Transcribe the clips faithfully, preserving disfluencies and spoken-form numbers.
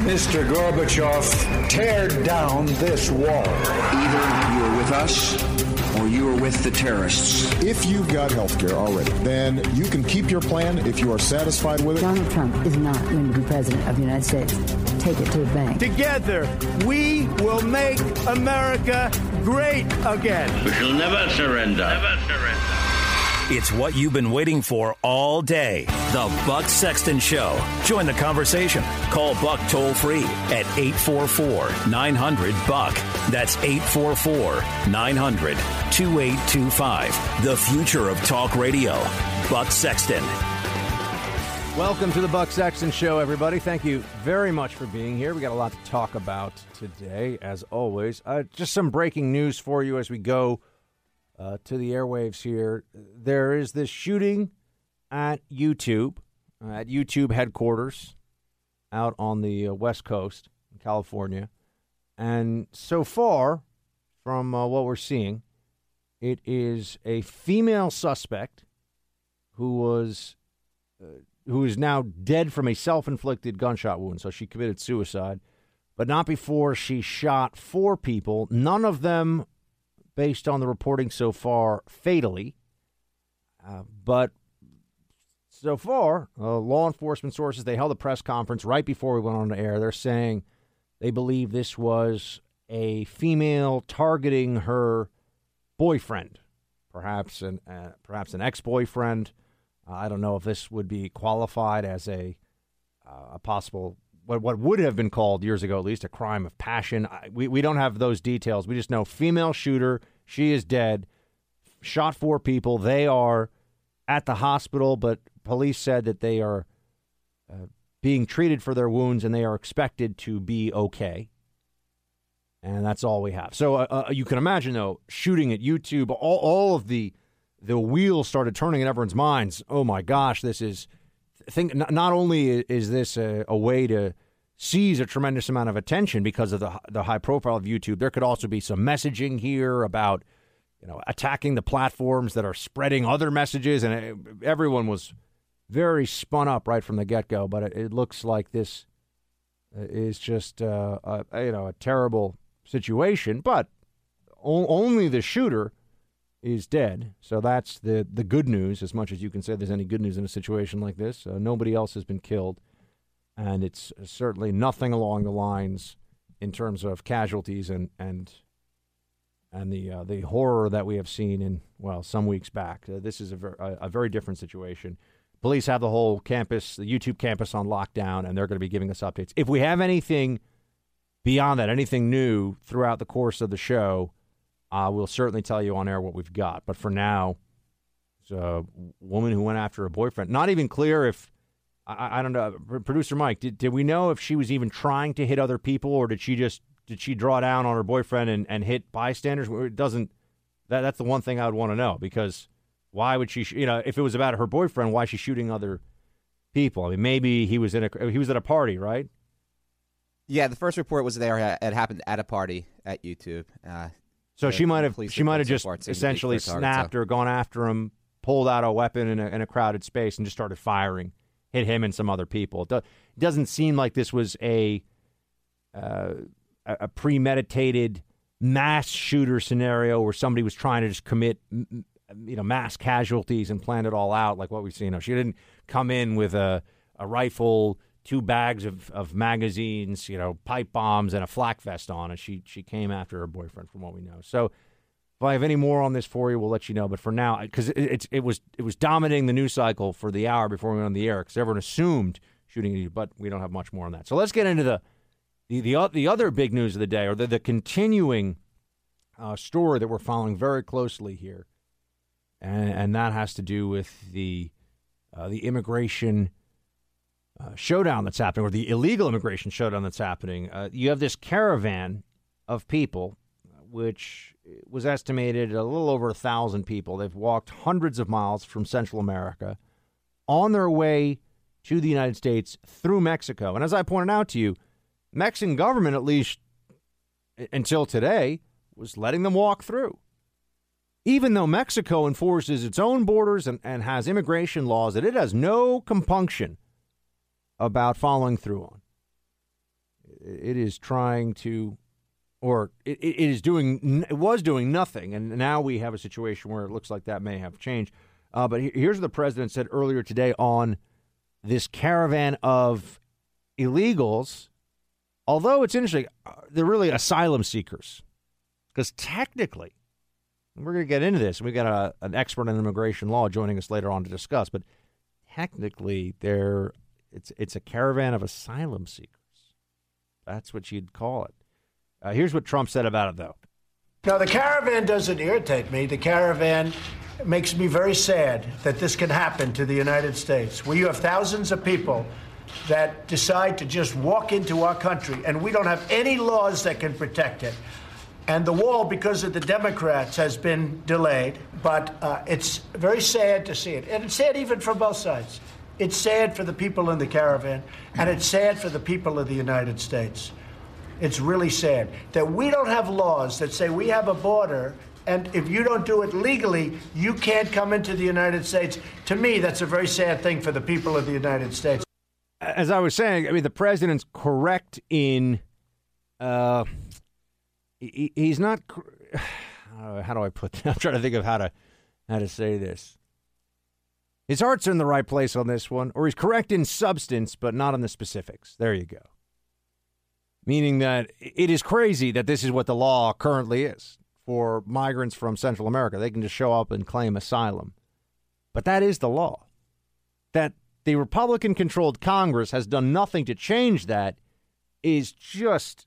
Mister Gorbachev, tear down this wall. Either you're with us or you are with the terrorists. If you've got health care already, then you can keep your plan if you are satisfied with it. Donald Trump is not going to be president of the United States. Take it to the bank. Together, we will make America great again. We shall never surrender. Never surrender. It's what you've been waiting for all day. The Buck Sexton Show. Join the conversation. Call Buck toll free at eight four four, nine hundred, BUCK. That's eight four four, nine hundred, two eight two five. The future of talk radio. Buck Sexton. Welcome to the Buck Sexton Show, everybody. Thank you very much for being here. We got a lot to talk about today, as always. Uh, just some breaking news for you as we go Uh, to the airwaves here. There is this shooting at YouTube, uh, at YouTube headquarters out on the uh, West Coast in California. And so far, from uh, what we're seeing, it is a female suspect who was uh, who is now dead from a self-inflicted gunshot wound. So she committed suicide, but not before she shot four people, none of them, based on the reporting so far, fatally. Uh, but so far, uh, law enforcement sources, they held a press conference right before we went on the air. They're saying they believe this was a female targeting her boyfriend, perhaps an uh, perhaps an ex-boyfriend. Uh, I don't know if this would be qualified as a, uh, a possible, what what would have been called years ago, at least, a crime of passion. I, we, we don't have those details. We just know female shooter, she is dead, shot four people. They are at the hospital, but police said that they are uh, being treated for their wounds and they are expected to be okay. And that's all we have. So uh, uh, you can imagine, though, shooting at YouTube, all, all of the, the wheels started turning in everyone's minds. Oh, my gosh, this is... Think not only is this a, a way to seize a tremendous amount of attention because of the the high profile of YouTube, there could also be some messaging here about, you know, attacking the platforms that are spreading other messages. And it, everyone was very spun up right from the get-go. But it, it looks like this is just, uh, a, you know, a terrible situation. But o- only the shooter is dead. So that's the, the good news, as much as you can say there's any good news in a situation like this. Uh, nobody else has been killed, and it's certainly nothing along the lines in terms of casualties and and, and the uh, the horror that we have seen in, well, some weeks back. Uh, this is a, ver- a, a very different situation. Police have the whole campus, the YouTube campus, on lockdown, and they're going to be giving us updates. If we have anything beyond that, anything new throughout the course of the show, Uh, we'll certainly tell you on air what we've got. But for now, it's a woman who went after a boyfriend. Not even clear if, I, I don't know, Producer Mike, did, did we know if she was even trying to hit other people, or did she just, did she draw down on her boyfriend and, and hit bystanders? It doesn't, that, that's the one thing I would want to know, because why would she, sh- you know, if it was about her boyfriend, why is she shooting other people? I mean, maybe he was in a, he was at a party, right? Yeah, the first report was there, it happened at a party at YouTube. Uh So she might have she might have just essentially snapped or gone after him, pulled out a weapon in a, in a crowded space, and just started firing, hit him and some other people. It do, doesn't seem like this was a uh, a premeditated mass shooter scenario where somebody was trying to just commit, you know, mass casualties and plan it all out like what we've seen. No, she didn't come in with a, a rifle, two bags of, of magazines, you know, pipe bombs, and a flak vest on, and she she came after her boyfriend, from what we know. So if I have any more on this for you, we'll let you know. But for now, because it, it, it was it was dominating the news cycle for the hour before we went on the air, because everyone assumed shooting at you, but we don't have much more on that. So let's get into the the the, the other big news of the day, or the, the continuing uh, story that we're following very closely here, and, and that has to do with the uh, the immigration Uh, showdown that's happening, or the illegal immigration showdown that's happening. Uh, you have this caravan of people, which was estimated a little over a thousand people. They've walked hundreds of miles from Central America on their way to the United States through Mexico. And as I pointed out to you, Mexican government, at least until today, was letting them walk through. Even though Mexico enforces its own borders and, and has immigration laws that it has no compunction about following through on. It is trying to, or it, it is doing, it was doing nothing. And now we have a situation where it looks like that may have changed. Uh, but here's what the president said earlier today on this caravan of illegals. Although it's interesting, they're really asylum seekers. Because technically, and we're going to get into this. We've got a, an expert in immigration law joining us later on to discuss. But technically, they're, it's, it's a caravan of asylum seekers. That's what you'd call it. Uh, here's what Trump said about it, though. Now, the caravan doesn't irritate me. The caravan makes me very sad that this can happen to the United States, where you have thousands of people that decide to just walk into our country, and we don't have any laws that can protect it. And the wall, because of the Democrats, has been delayed. But uh, it's very sad to see it. And it's sad even from both sides. It's sad for the people in the caravan, and it's sad for the people of the United States. It's really sad that we don't have laws that say we have a border, and if you don't do it legally, you can't come into the United States. To me, that's a very sad thing for the people of the United States. As I was saying, I mean, the president's correct in, uh, he, he's not, uh, how do I put that? I'm trying to think of how to, how to say this. His heart's in the right place on this one, or he's correct in substance, but not on the specifics. There you go. Meaning that it is crazy that this is what the law currently is for migrants from Central America. They can just show up and claim asylum. But that is the law. That the Republican-controlled Congress has done nothing to change that is just,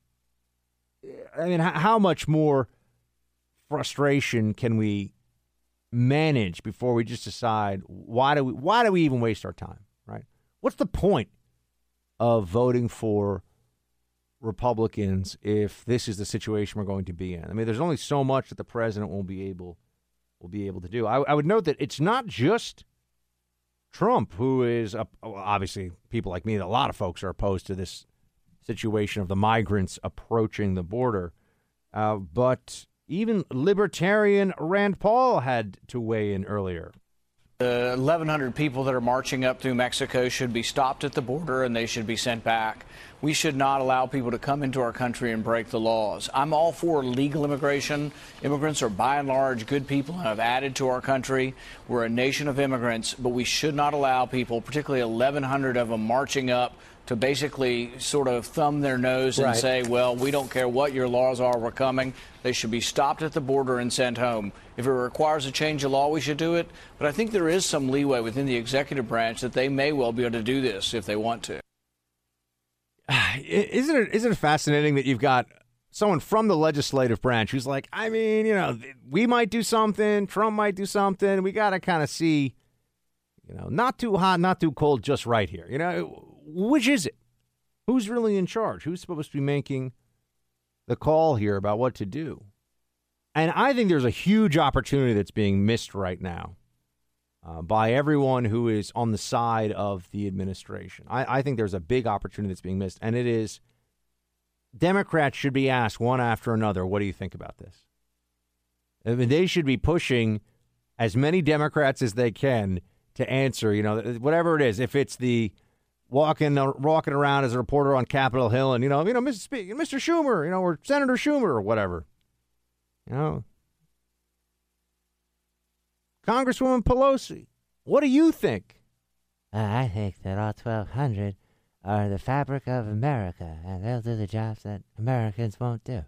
I mean, how much more frustration can we manage before we just decide why do we why do we even waste our time, right? What's the point of voting for Republicans if this is the situation we're going to be in? I mean, there's only so much that the president will be able will be able to do. I, I would note that it's not just Trump who is uh, obviously people like me. A lot of folks are opposed to this situation of the migrants approaching the border, uh, but. Even libertarian Rand Paul had to weigh in earlier. The eleven hundred people that are marching up through Mexico should be stopped at the border and they should be sent back. We should not allow people to come into our country and break the laws. I'm all for legal immigration. Immigrants are by and large good people and have added to our country. We're a nation of immigrants, but we should not allow people, particularly eleven hundred of them marching up, to basically sort of thumb their nose and right. say, well, we don't care what your laws are, we're coming. They should be stopped at the border and sent home. If it requires a change of law, we should do it. But I think there is some leeway within the executive branch that they may well be able to do this if they want to. Isn't it, isn't it fascinating that you've got someone from the legislative branch who's like, I mean, you know, we might do something, Trump might do something. We got to kind of see, you know, not too hot, not too cold, just right here, you know. Which is it? Who's really in charge? Who's supposed to be making the call here about what to do? And I think there's a huge opportunity that's being missed right now uh, by everyone who is on the side of the administration. I, I think there's a big opportunity that's being missed, and it is Democrats should be asked one after another, what do you think about this? I mean, they should be pushing as many Democrats as they can to answer, you know, whatever it is, if it's the walking walking around as a reporter on Capitol Hill and, you know, you know, Mister Spe- Mister Schumer, you know, or Senator Schumer or whatever, you know, Congresswoman Pelosi, what do you think? Uh, I think that all twelve hundred are the fabric of America and they'll do the jobs that Americans won't do.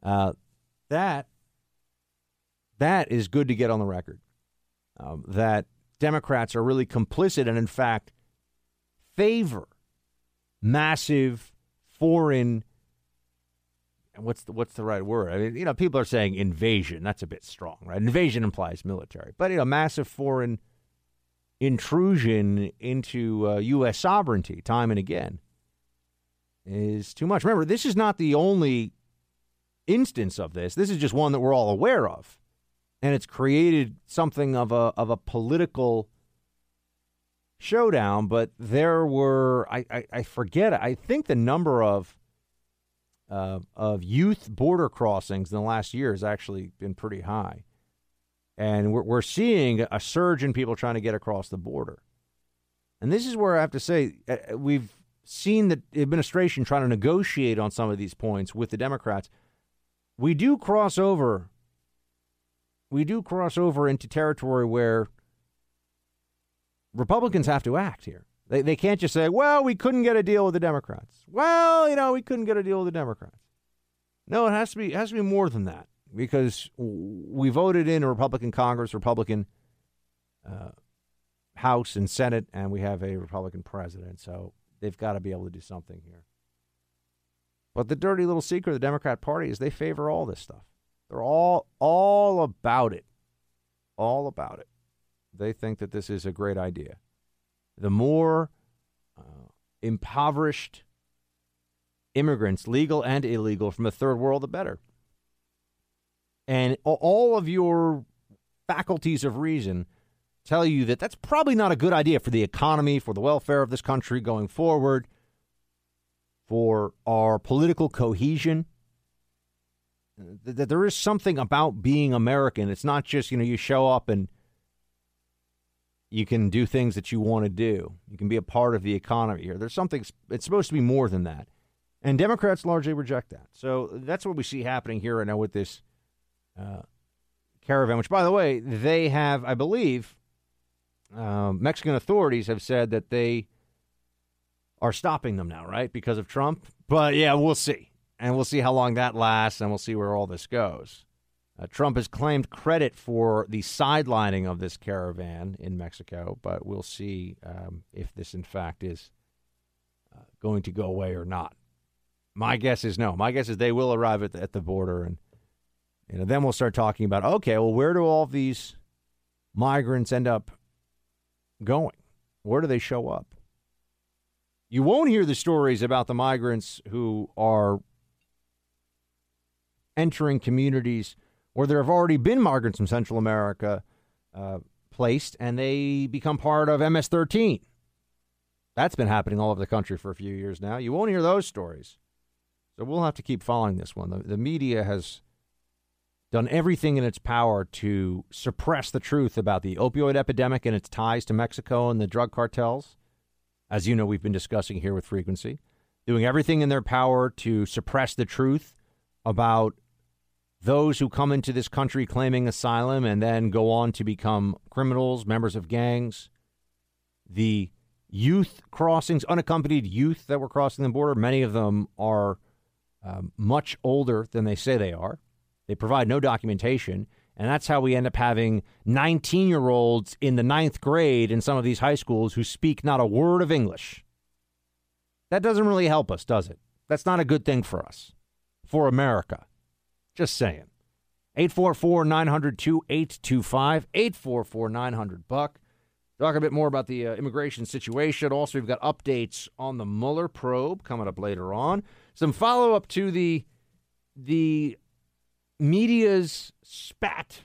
Uh, that, that is good to get on the record, um, that Democrats are really complicit and, in fact, favor massive foreign, what's the, what's the right word? I mean, you know, people are saying invasion. That's a bit strong, right? Invasion implies military. But, you know, massive foreign intrusion into uh, U S sovereignty time and again is too much. Remember, this is not the only instance of this. This is just one that we're all aware of. And it's created something of a of a political showdown, but there were, I, I, I forget, I think the number of uh, of youth border crossings in the last year has actually been pretty high. And we're, we're seeing a surge in people trying to get across the border. And this is where I have to say uh, we've seen the administration trying to negotiate on some of these points with the Democrats. We do cross over. We do cross over into territory where Republicans have to act here. They they can't just say, well, we couldn't get a deal with the Democrats. Well, you know, we couldn't get a deal with the Democrats. No, it has to be, it has to be more than that, because we voted in a Republican Congress, Republican uh, House and Senate, and we have a Republican president. So they've got to be able to do something here. But the dirty little secret of the Democrat Party is they favor all this stuff. They're all all about it. All about it. They think that this is a great idea. The more uh, impoverished immigrants, legal and illegal, from the third world, the better. And all of your faculties of reason tell you that that's probably not a good idea for the economy, for the welfare of this country going forward, for our political cohesion. That there is something about being American. It's not just, you know, you show up and you can do things that you want to do. You can be a part of the economy here. There's something, it's supposed to be more than that. And Democrats largely reject that. So that's what we see happening here right now with this uh, caravan, which, by the way, they have, I believe, uh, Mexican authorities have said that they are stopping them now, right, because of Trump. But, yeah, we'll see. And we'll see how long that lasts, and we'll see where all this goes. Uh, Trump has claimed credit for the sidelining of this caravan in Mexico, but we'll see um, if this, in fact, is uh, going to go away or not. My guess is no. My guess is they will arrive at the, at the border, and you know, then we'll start talking about, okay, well, where do all these migrants end up going? Where do they show up? You won't hear the stories about the migrants who are entering communities where there have already been migrants from Central America uh, placed, and they become part of M S thirteen. That's been happening all over the country for a few years now. You won't hear those stories. So we'll have to keep following this one. The, the media has done everything in its power to suppress the truth about the opioid epidemic and its ties to Mexico and the drug cartels, as you know we've been discussing here with frequency, doing everything in their power to suppress the truth about those who come into this country claiming asylum and then go on to become criminals, members of gangs. The youth crossings, unaccompanied youth that were crossing the border, many of them are um, much older than they say they are. They provide no documentation, and that's how we end up having nineteen-year-olds in the ninth grade in some of these high schools who speak not a word of English. That doesn't really help us, does it? That's not a good thing for us, for America. Just saying. eight four four, nine hundred, two eight two five, eight four four, nine hundred, buck. Talk a bit more about the uh, immigration situation. Also, we've got updates on the Mueller probe coming up later on. Some follow-up to the the media's spat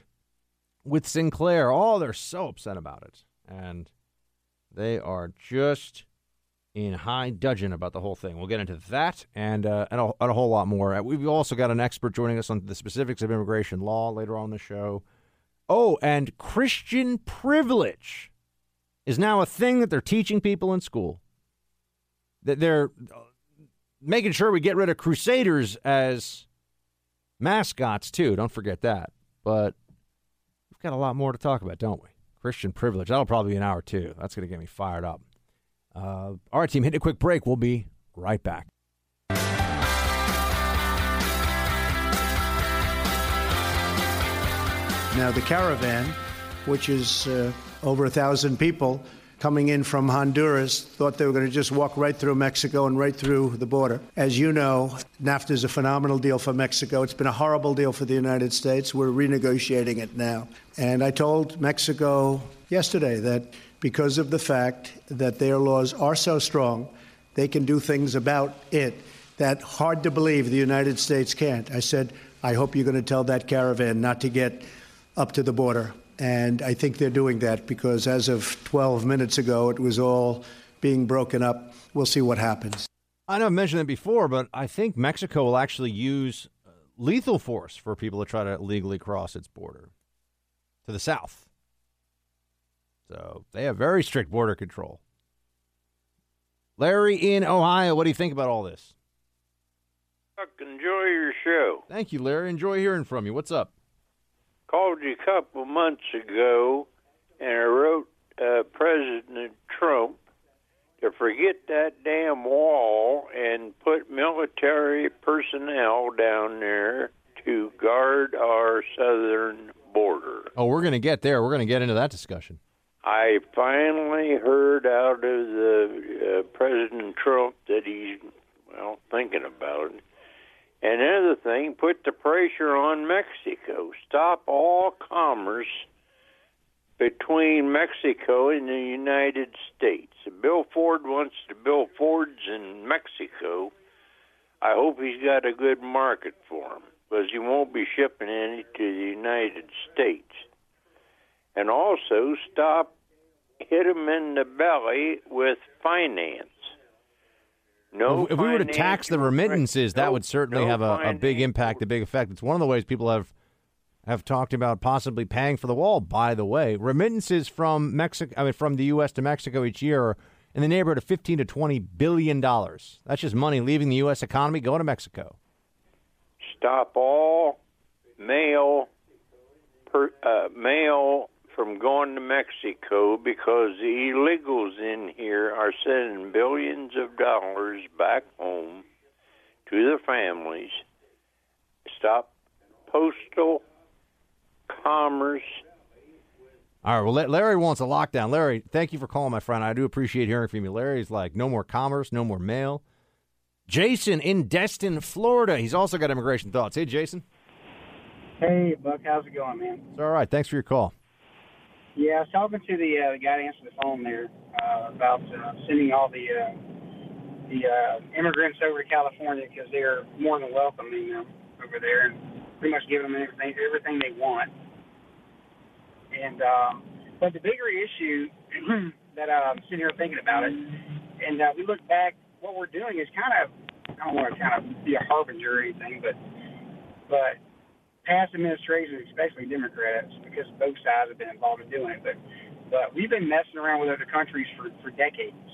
with Sinclair. Oh, they're so upset about it. And they are just in high dudgeon about the whole thing. We'll get into that and, uh, and, a, and a whole lot more. We've also got an expert joining us on the specifics of immigration law later on in the show. Oh, and Christian privilege is now a thing that they're teaching people in school. That they're making sure we get rid of crusaders as mascots, too. Don't forget that. But we've got a lot more to talk about, don't we? Christian privilege. That'll probably be an hour, too. That's going to get me fired up. Uh, all right, team, hit a quick break. We'll be right back. Now, the caravan, which is uh, over a thousand people coming in from Honduras, thought they were going to just walk right through Mexico and right through the border. As you know, NAFTA is a phenomenal deal for Mexico. It's been a horrible deal for the United States. We're renegotiating it now. And I told Mexico yesterday that because of the fact that their laws are so strong, they can do things about it that hard to believe the United States can't. I said, I hope you're going to tell that caravan not to get up to the border. And I think they're doing that because as of twelve minutes ago, it was all being broken up. We'll see what happens. I know I've mentioned it before, but I think Mexico will actually use lethal force for people to try to legally cross its border to the south. So they have very strict border control. Larry in Ohio, what do you think about all this? Enjoy your show. Thank you, Larry. Enjoy hearing from you. What's up? Called you a couple months ago, and I wrote uh, President Trump to forget that damn wall and put military personnel down there to guard our southern border. Oh, we're going to get there. We're going to get into that discussion. I finally heard out of the uh, President Trump that he's, well, thinking about it. And another thing, put the pressure on Mexico. Stop all commerce between Mexico and the United States. Bill Ford wants to build Fords in Mexico. I hope he's got a good market for them, because he won't be shipping any to the United States. And also, stop, hit him in the belly with finance. No, if we were to tax the remittances, that would certainly no have a, a big impact, a big effect. It's one of the ways people have have talked about possibly paying for the wall. By the way, remittances from Mexico, I mean from the U S to Mexico each year are in the neighborhood of fifteen to twenty billion dollars. That's just money leaving the U S economy going to Mexico. Stop all mail per, uh, mail from going to Mexico, because the illegals in here are sending billions of dollars back home to their families. Stop postal commerce. All right, well, Larry wants a lockdown. Larry, thank you for calling, my friend. I do appreciate hearing from you. Larry's like, no more commerce, no more mail. Jason in Destin, Florida. He's also got immigration thoughts. Hey, Jason. Hey, Buck. How's it going, man? It's all right. Thanks for your call. Yeah, I was talking to the, uh, the guy that answered the phone there uh, about uh, sending all the uh, the uh, immigrants over to California, because they're more than welcoming them over there and pretty much giving them everything, everything they want. And um, but the bigger issue that I'm sitting here thinking about it, and uh, we look back, what we're doing is kind of, I don't want to kind of be a harbinger or anything, but but. past administrations, especially Democrats, because both sides have been involved in doing it, but but we've been messing around with other countries for, for decades,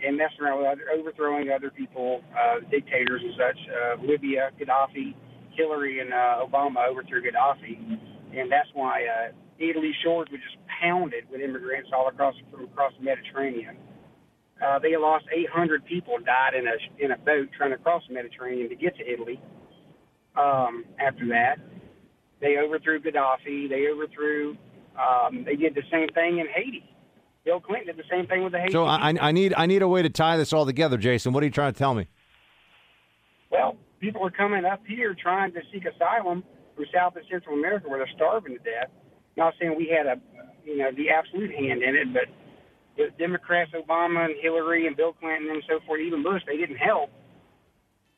and messing around with other, overthrowing other people, uh, dictators and such. Uh, Libya, Gaddafi, Hillary and uh, Obama overthrew Gaddafi, and that's why uh, Italy's shores were just pounded with immigrants all across from across the Mediterranean. Uh, they lost eight hundred people died in a in a boat trying to cross the Mediterranean to get to Italy. Um, after that, they overthrew Gaddafi. They overthrew. Um, they did the same thing in Haiti. Bill Clinton did the same thing with the Haiti. So I, I need I need a way to tie this all together, Jason. What are you trying to tell me? Well, people are coming up here trying to seek asylum from South and Central America, where they're starving to death. Not saying we had a, you know, the absolute hand in it, but the Democrats, Obama and Hillary and Bill Clinton and so forth, even Bush, they didn't help.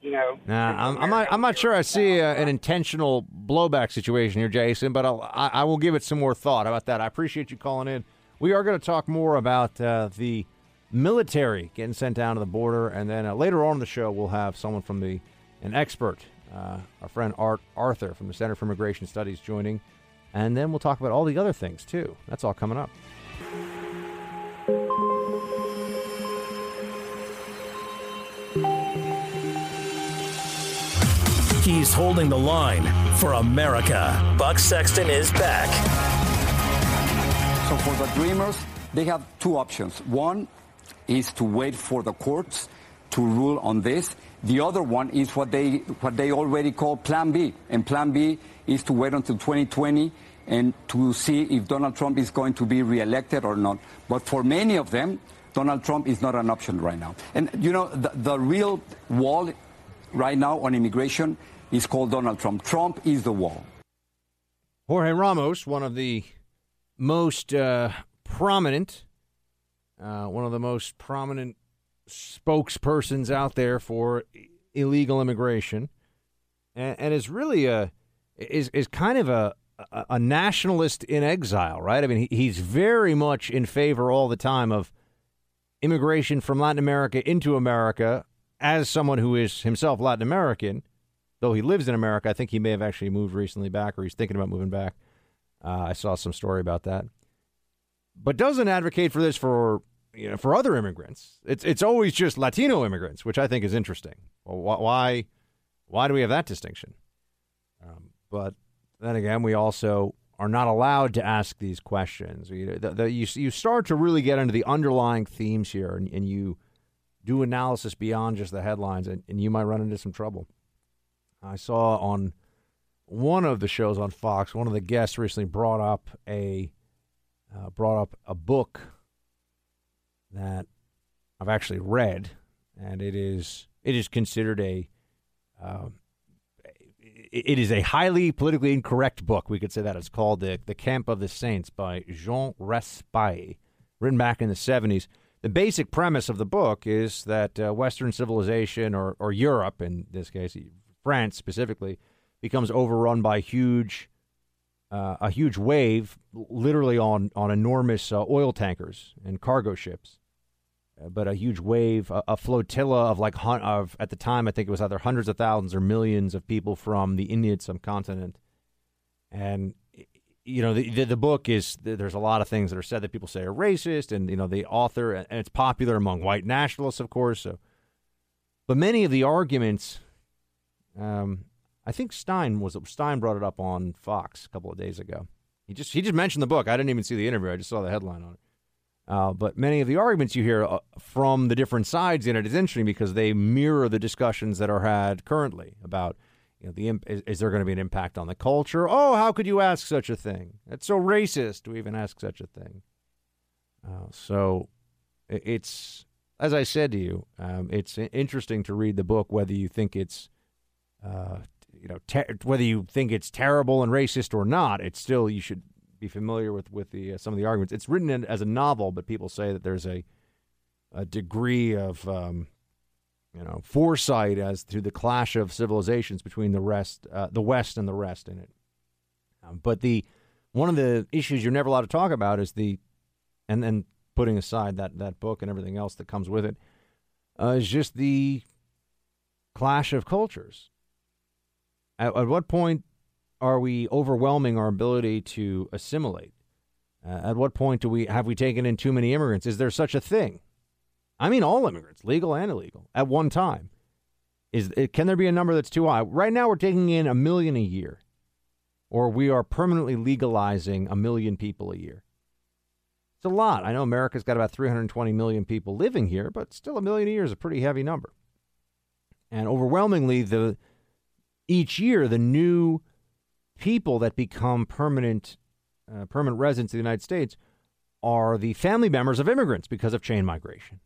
You know, nah, I'm, I'm not. I'm not sure I see a, an intentional blowback situation here, Jason. But I'll, I, I will give it some more thought about that. I appreciate you calling in. We are going to talk more about uh, the military getting sent down to the border, and then uh, later on in the show, we'll have someone from the an expert, uh, our friend Art Arthur from the Center for Immigration Studies, joining, and then we'll talk about all the other things too. That's all coming up. He's holding the line for America. Buck Sexton is back. So for the Dreamers, they have two options. One is to wait for the courts to rule on this. The other one is what they what they already call Plan B. And Plan B is to wait until twenty twenty and to see if Donald Trump is going to be reelected or not. But for many of them, Donald Trump is not an option right now. And, you know, the, the real wall right now on immigration is called Donald Trump. Trump is the wall. Jorge Ramos, one of the most uh, prominent, uh, one of the most prominent spokespersons out there for illegal immigration, and, and is really a is is kind of a, a a nationalist in exile, right? I mean, he's very much in favor all the time of immigration from Latin America into America as someone who is himself Latin American, though he lives in America. I think he may have actually moved recently back, or he's thinking about moving back. Uh, I saw some story about that. But doesn't advocate for this for, you know, for other immigrants. It's it's always just Latino immigrants, which I think is interesting. Well, why why do we have that distinction? Um, but then again, we also are not allowed to ask these questions. You, the, the, you, you start to really get into the underlying themes here, and, and you do analysis beyond just the headlines, and, and you might run into some trouble. I saw on one of the shows on Fox, one of the guests recently brought up a uh, brought up a book that I've actually read, and it is it is considered a uh, it is a highly politically incorrect book. We could say that. It's called The, the Camp of the Saints by Jean Raspail, written back in the seventies. The basic premise of the book is that uh, Western civilization, or, or Europe in this case, France specifically, becomes overrun by huge, uh, a huge wave, literally on, on enormous uh, oil tankers and cargo ships. Uh, but a huge wave, a, a flotilla of like, hun- of at the time, I think it was either hundreds of thousands or millions of people from the Indian subcontinent. And, you know, the, the, the book is, there's a lot of things that are said that people say are racist, and, you know, the author, and it's popular among white nationalists, of course. So, but many of the arguments, um, I think Stein was Stein brought it up on Fox a couple of days ago. He just he just mentioned the book. I didn't even see the interview. I just saw the headline on it. Uh, but many of the arguments you hear uh, from the different sides in it is interesting because they mirror the discussions that are had currently about, you know, the imp- is, is there going to be an impact on the culture? Oh, how could you ask such a thing? That's so racist to even ask such a thing. Uh, so it's, as I said to you, um, it's interesting to read the book, whether you think it's Uh, you know, ter- whether you think it's terrible and racist or not, it's still, you should be familiar with, with the, uh, some of the arguments. It's written in, as a novel, but people say that there's a, a degree of, um, you know, foresight as to the clash of civilizations between the rest, uh, the West and the rest in it. Um, but the, one of the issues you're never allowed to talk about is the, and then putting aside that, that book and everything else that comes with it, uh, is just the clash of cultures. At, at what point are we overwhelming our ability to assimilate? Uh, at what point do we have we taken in too many immigrants? Is there such a thing? I mean, all immigrants, legal and illegal, at one time. Is it, can there be a number that's too high? Right now, we're taking in a million a year, or we are permanently legalizing a million people a year. It's a lot. I know America's got about three hundred twenty million people living here, but still a million a year is a pretty heavy number. And overwhelmingly, the Each year, the new people that become permanent uh, permanent residents of the United States are the family members of immigrants because of chain migration.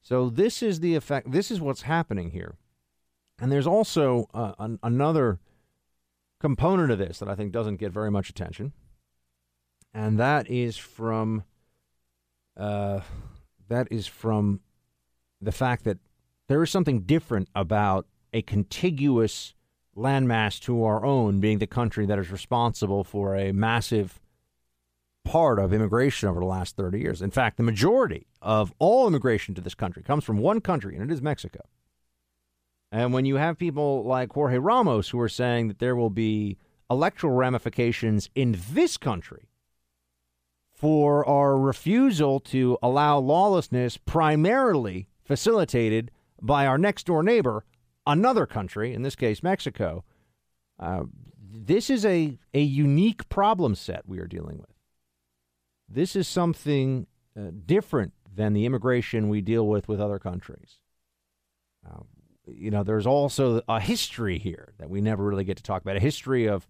So this is the effect. This is what's happening here. And there's also uh, an, another component of this that I think doesn't get very much attention, and that is from uh, that is from the fact that there is something different about a contiguous landmass to our own being the country that is responsible for a massive part of immigration over the last thirty years. In fact, the majority of all immigration to this country comes from one country, and it is Mexico. And when you have people like Jorge Ramos who are saying that there will be electoral ramifications in this country for our refusal to allow lawlessness primarily facilitated by our next-door neighbor, another country, in this case, Mexico, uh, this is a, a unique problem set we are dealing with. This is something uh, different than the immigration we deal with with other countries. Uh, you know, there's also a history here that we never really get to talk about, a history of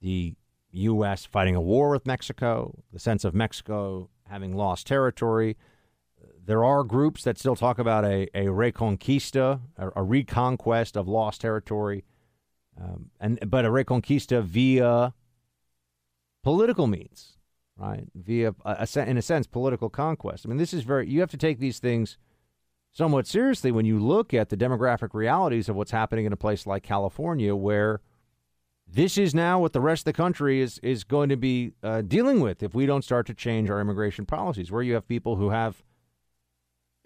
the U S fighting a war with Mexico, the sense of Mexico having lost territory. There are groups that still talk about a, a reconquista, a, a reconquest of lost territory, um, and but a reconquista via political means, right? Via, a, a, in a sense, political conquest. I mean, this is very, you have to take these things somewhat seriously when you look at the demographic realities of what's happening in a place like California, where this is now what the rest of the country is, is going to be uh, dealing with if we don't start to change our immigration policies, where you have people who have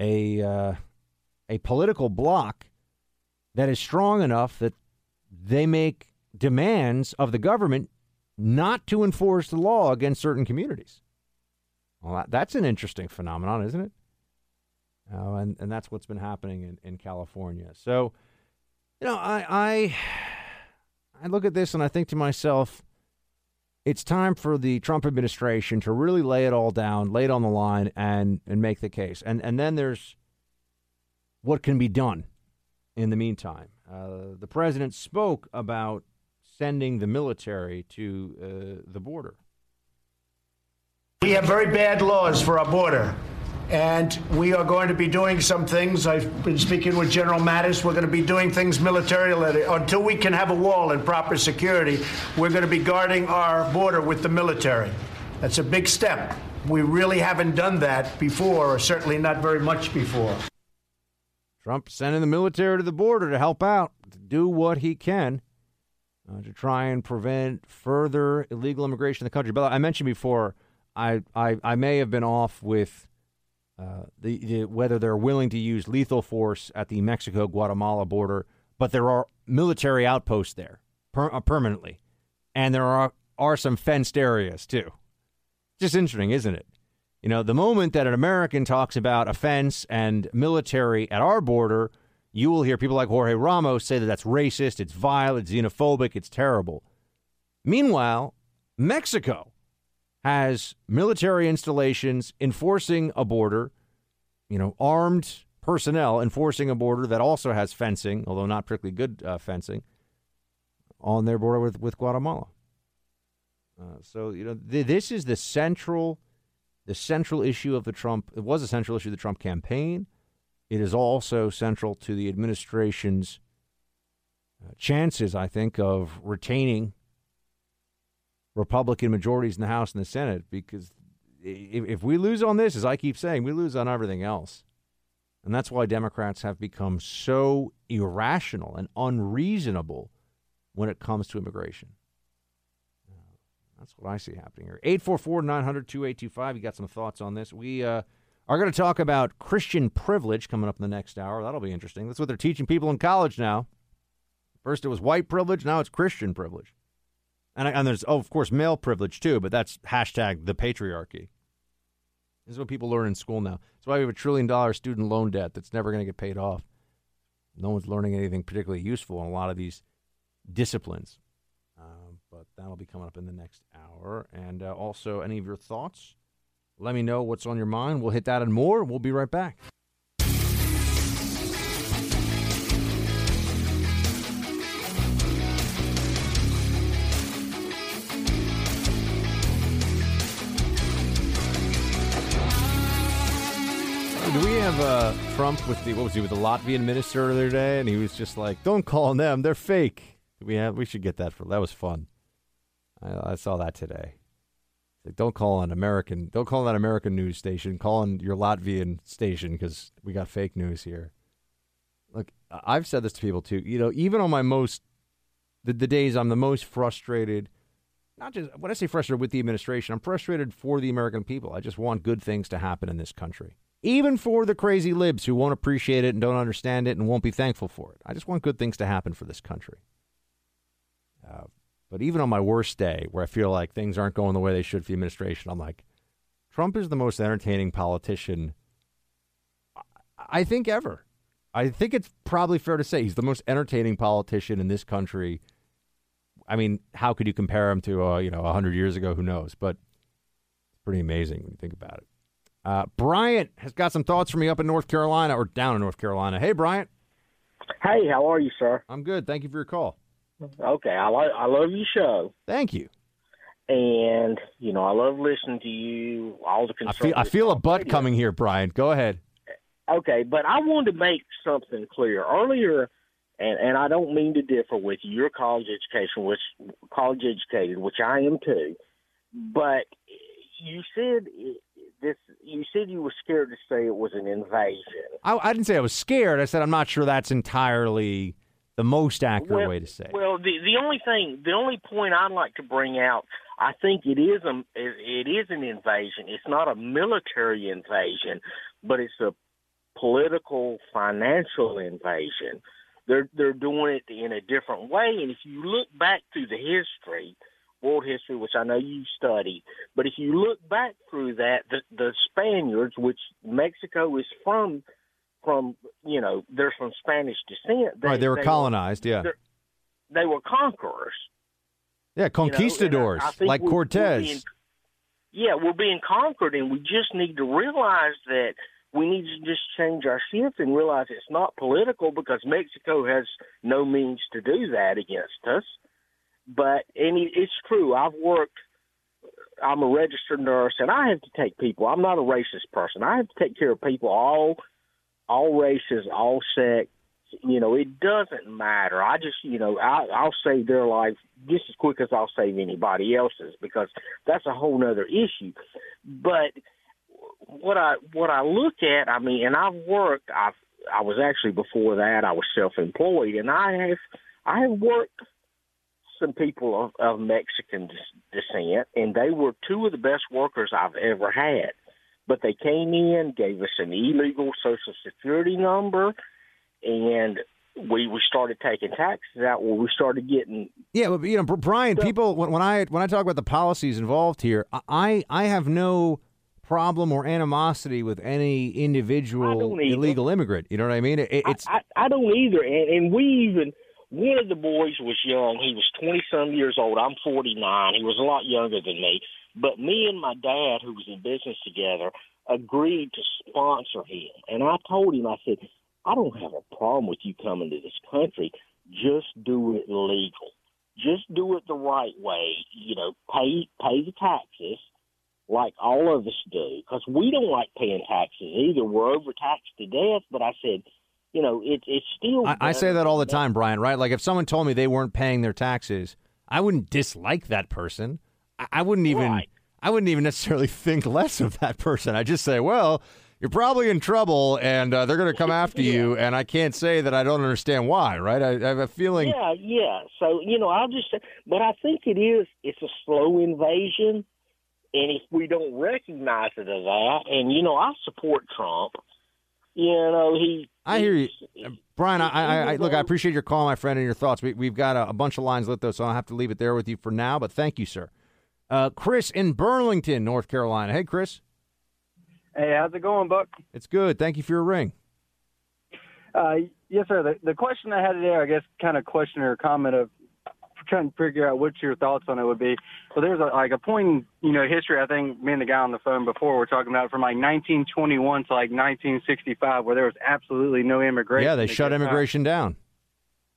a uh, a political bloc that is strong enough that they make demands of the government not to enforce the law against certain communities. Well, that's an interesting phenomenon, isn't it? Uh, and, and that's what's been happening in, in California. So, you know, I, I I look at this and I think to myself, it's time for the Trump administration to really lay it all down, lay it on the line, and and make the case. And and then there's what can be done in the meantime. Uh, the president spoke about sending the military to uh, the border. We have very bad laws for our border, and we are going to be doing some things. I've been speaking with General Mattis. We're going to be doing things militarily. Until we can have a wall and proper security, we're going to be guarding our border with the military. That's a big step. We really haven't done that before, or certainly not very much before. Trump sending the military to the border to help out, to do what he can uh, to try and prevent further illegal immigration in the country. But I mentioned before, I, I, I may have been off with Uh, the, the whether they're willing to use lethal force at the Mexico-Guatemala border, but there are military outposts there per- uh, permanently, and there are are some fenced areas too. Just interesting, isn't it? You know, the moment that an American talks about a fence and military at our border, you will hear people like Jorge Ramos say that that's racist, it's vile, it's xenophobic, it's terrible. Meanwhile, Mexico has military installations enforcing a border, you know, armed personnel enforcing a border that also has fencing, although not particularly good uh, fencing, on their border with, with Guatemala. Uh, so, you know, th- this is the central, the central issue of the Trump, it was a central issue of the Trump campaign. It is also central to the administration's uh, chances, I think, of retaining Republican majorities in the House and the Senate, because if, if we lose on this, as I keep saying, we lose on everything else. And that's why Democrats have become so irrational and unreasonable when it comes to immigration. That's what I see happening here. eight four four, nine hundred, twenty-eight twenty-five. You got some thoughts on this. We uh, are going to talk about Christian privilege coming up in the next hour. That'll be interesting. That's what they're teaching people in college now. First it was white privilege, now it's Christian privilege. And, and there's, oh, of course, male privilege, too, but that's hashtag the patriarchy. This is what people learn in school now. That's why we have a trillion dollar student loan debt that's never going to get paid off. No one's learning anything particularly useful in a lot of these disciplines. Uh, but that'll be coming up in the next hour. And uh, also, any of your thoughts? Let me know what's on your mind. We'll hit that and more. We'll be right back. Do we have uh, Trump with the, what was he, with the Latvian minister earlier today? And he was just like, don't call on them, they're fake. We have, we should get that for, that was fun. I, I saw that today. Like, don't call on American, don't call on that American news station, call on your Latvian station because we got fake news here. Look, I've said this to people too, you know, even on my most, the, the days I'm the most frustrated, not just, when I say frustrated with the administration, I'm frustrated for the American people. I just want good things to happen in this country. Even for the crazy libs who won't appreciate it and don't understand it and won't be thankful for it. I just want good things to happen for this country. Uh, but even on my worst day, where I feel like things aren't going the way they should for the administration, I'm like, Trump is the most entertaining politician, I, I think, ever. I think it's probably fair to say he's the most entertaining politician in this country. I mean, how could you compare him to, uh, you know, one hundred years ago? Who knows? But it's pretty amazing when you think about it. Uh, Bryant has got some thoughts for me up in North Carolina, or down in North Carolina. Hey, Bryant. Hey, how are you, sir? I'm good. Thank you for your call. Okay. I, lo- I love your show. Thank you. And, you know, I love listening to you, all the conservatives. I feel, I feel a butt coming here, Bryant. Go ahead. Okay, but I wanted to make something clear. Earlier, and, and I don't mean to differ with you, you're college education, which, college educated, which I am too, but you said it, This, you said you were scared to say it was an invasion. I, I didn't say I was scared. I said I'm not sure that's entirely the most accurate well, way to say it. Well, the, the only thing, the only point I'd like to bring out, I think it is a, it is an invasion. It's not a military invasion, but it's a political financial invasion. They're they're doing it in a different way. And if you look back through the history, world history, which I know you study, but if you look back through that, the, the Spaniards, which Mexico is from, from you know, they're from Spanish descent. They, right, they were they, colonized, yeah. They were conquerors. Yeah, conquistadors, you know, like we're, Cortez. We're being, yeah, we're being conquered, and we just need to realize that we need to just change our shift and realize it's not political because Mexico has no means to do that against us. But and it's true. I've worked – I'm a registered nurse, and I have to take people. I'm not a racist person. I have to take care of people, all, all races, all sects. You know, it doesn't matter. I just, you know, I, I'll save their life just as quick as I'll save anybody else's because that's a whole nother issue. But what I what I look at, I mean, and I've worked. I I was actually before that I was self-employed, and I have I have worked some people of, of Mexican descent, and they were two of the best workers I've ever had. But they came in, gave us an illegal Social Security number. And we we started taking taxes out where we started getting. Yeah, but you know, Brian, people when, when I when I talk about the policies involved here, I I have no problem or animosity with any individual illegal immigrant. You know what I mean? It, it's I, I, I don't either. And, and we even one of the boys was young. He was twenty some years old. I'm forty nine. He was a lot younger than me. But me and my dad, who was in business together, agreed to sponsor him. And I told him, I said, I don't have a problem with you coming to this country. Just do it legal. Just do it the right way. You know, pay pay the taxes like all of us do because we don't like paying taxes either. We're overtaxed to death. But I said, you know, it, it's still. I, I say that all the time, Brian, right? Like if someone told me they weren't paying their taxes, I wouldn't dislike that person. I, I wouldn't even right. I wouldn't even necessarily think less of that person. I just say, well, you're probably in trouble, and uh, they're going to come after yeah. you, and I can't say that I don't understand why, right? I, I have a feeling. Yeah, yeah. So, you know, I'll just say, but I think it is, it's a slow invasion, and if we don't recognize it as that, and, you know, I support Trump. You know, he... I hear you. Brian, I, I, I look, I appreciate your call, my friend, and your thoughts. We, we've got a, a bunch of lines lit, though, so I'll have to leave it there with you for now, but thank you, sir. Uh, Chris in Burlington, North Carolina. Hey, Chris. Hey, how's it going, Buck? It's good. Thank you for your ring. Uh, yes, sir. The, the question I had there, I guess, kind of question or comment of trying to figure out what your thoughts on it would be. Well, there's a, like a point in, you know, history, I think me and the guy on the phone before were talking about from like nineteen twenty-one to like nineteen sixty-five where there was absolutely no immigration. Yeah, they shut immigration down.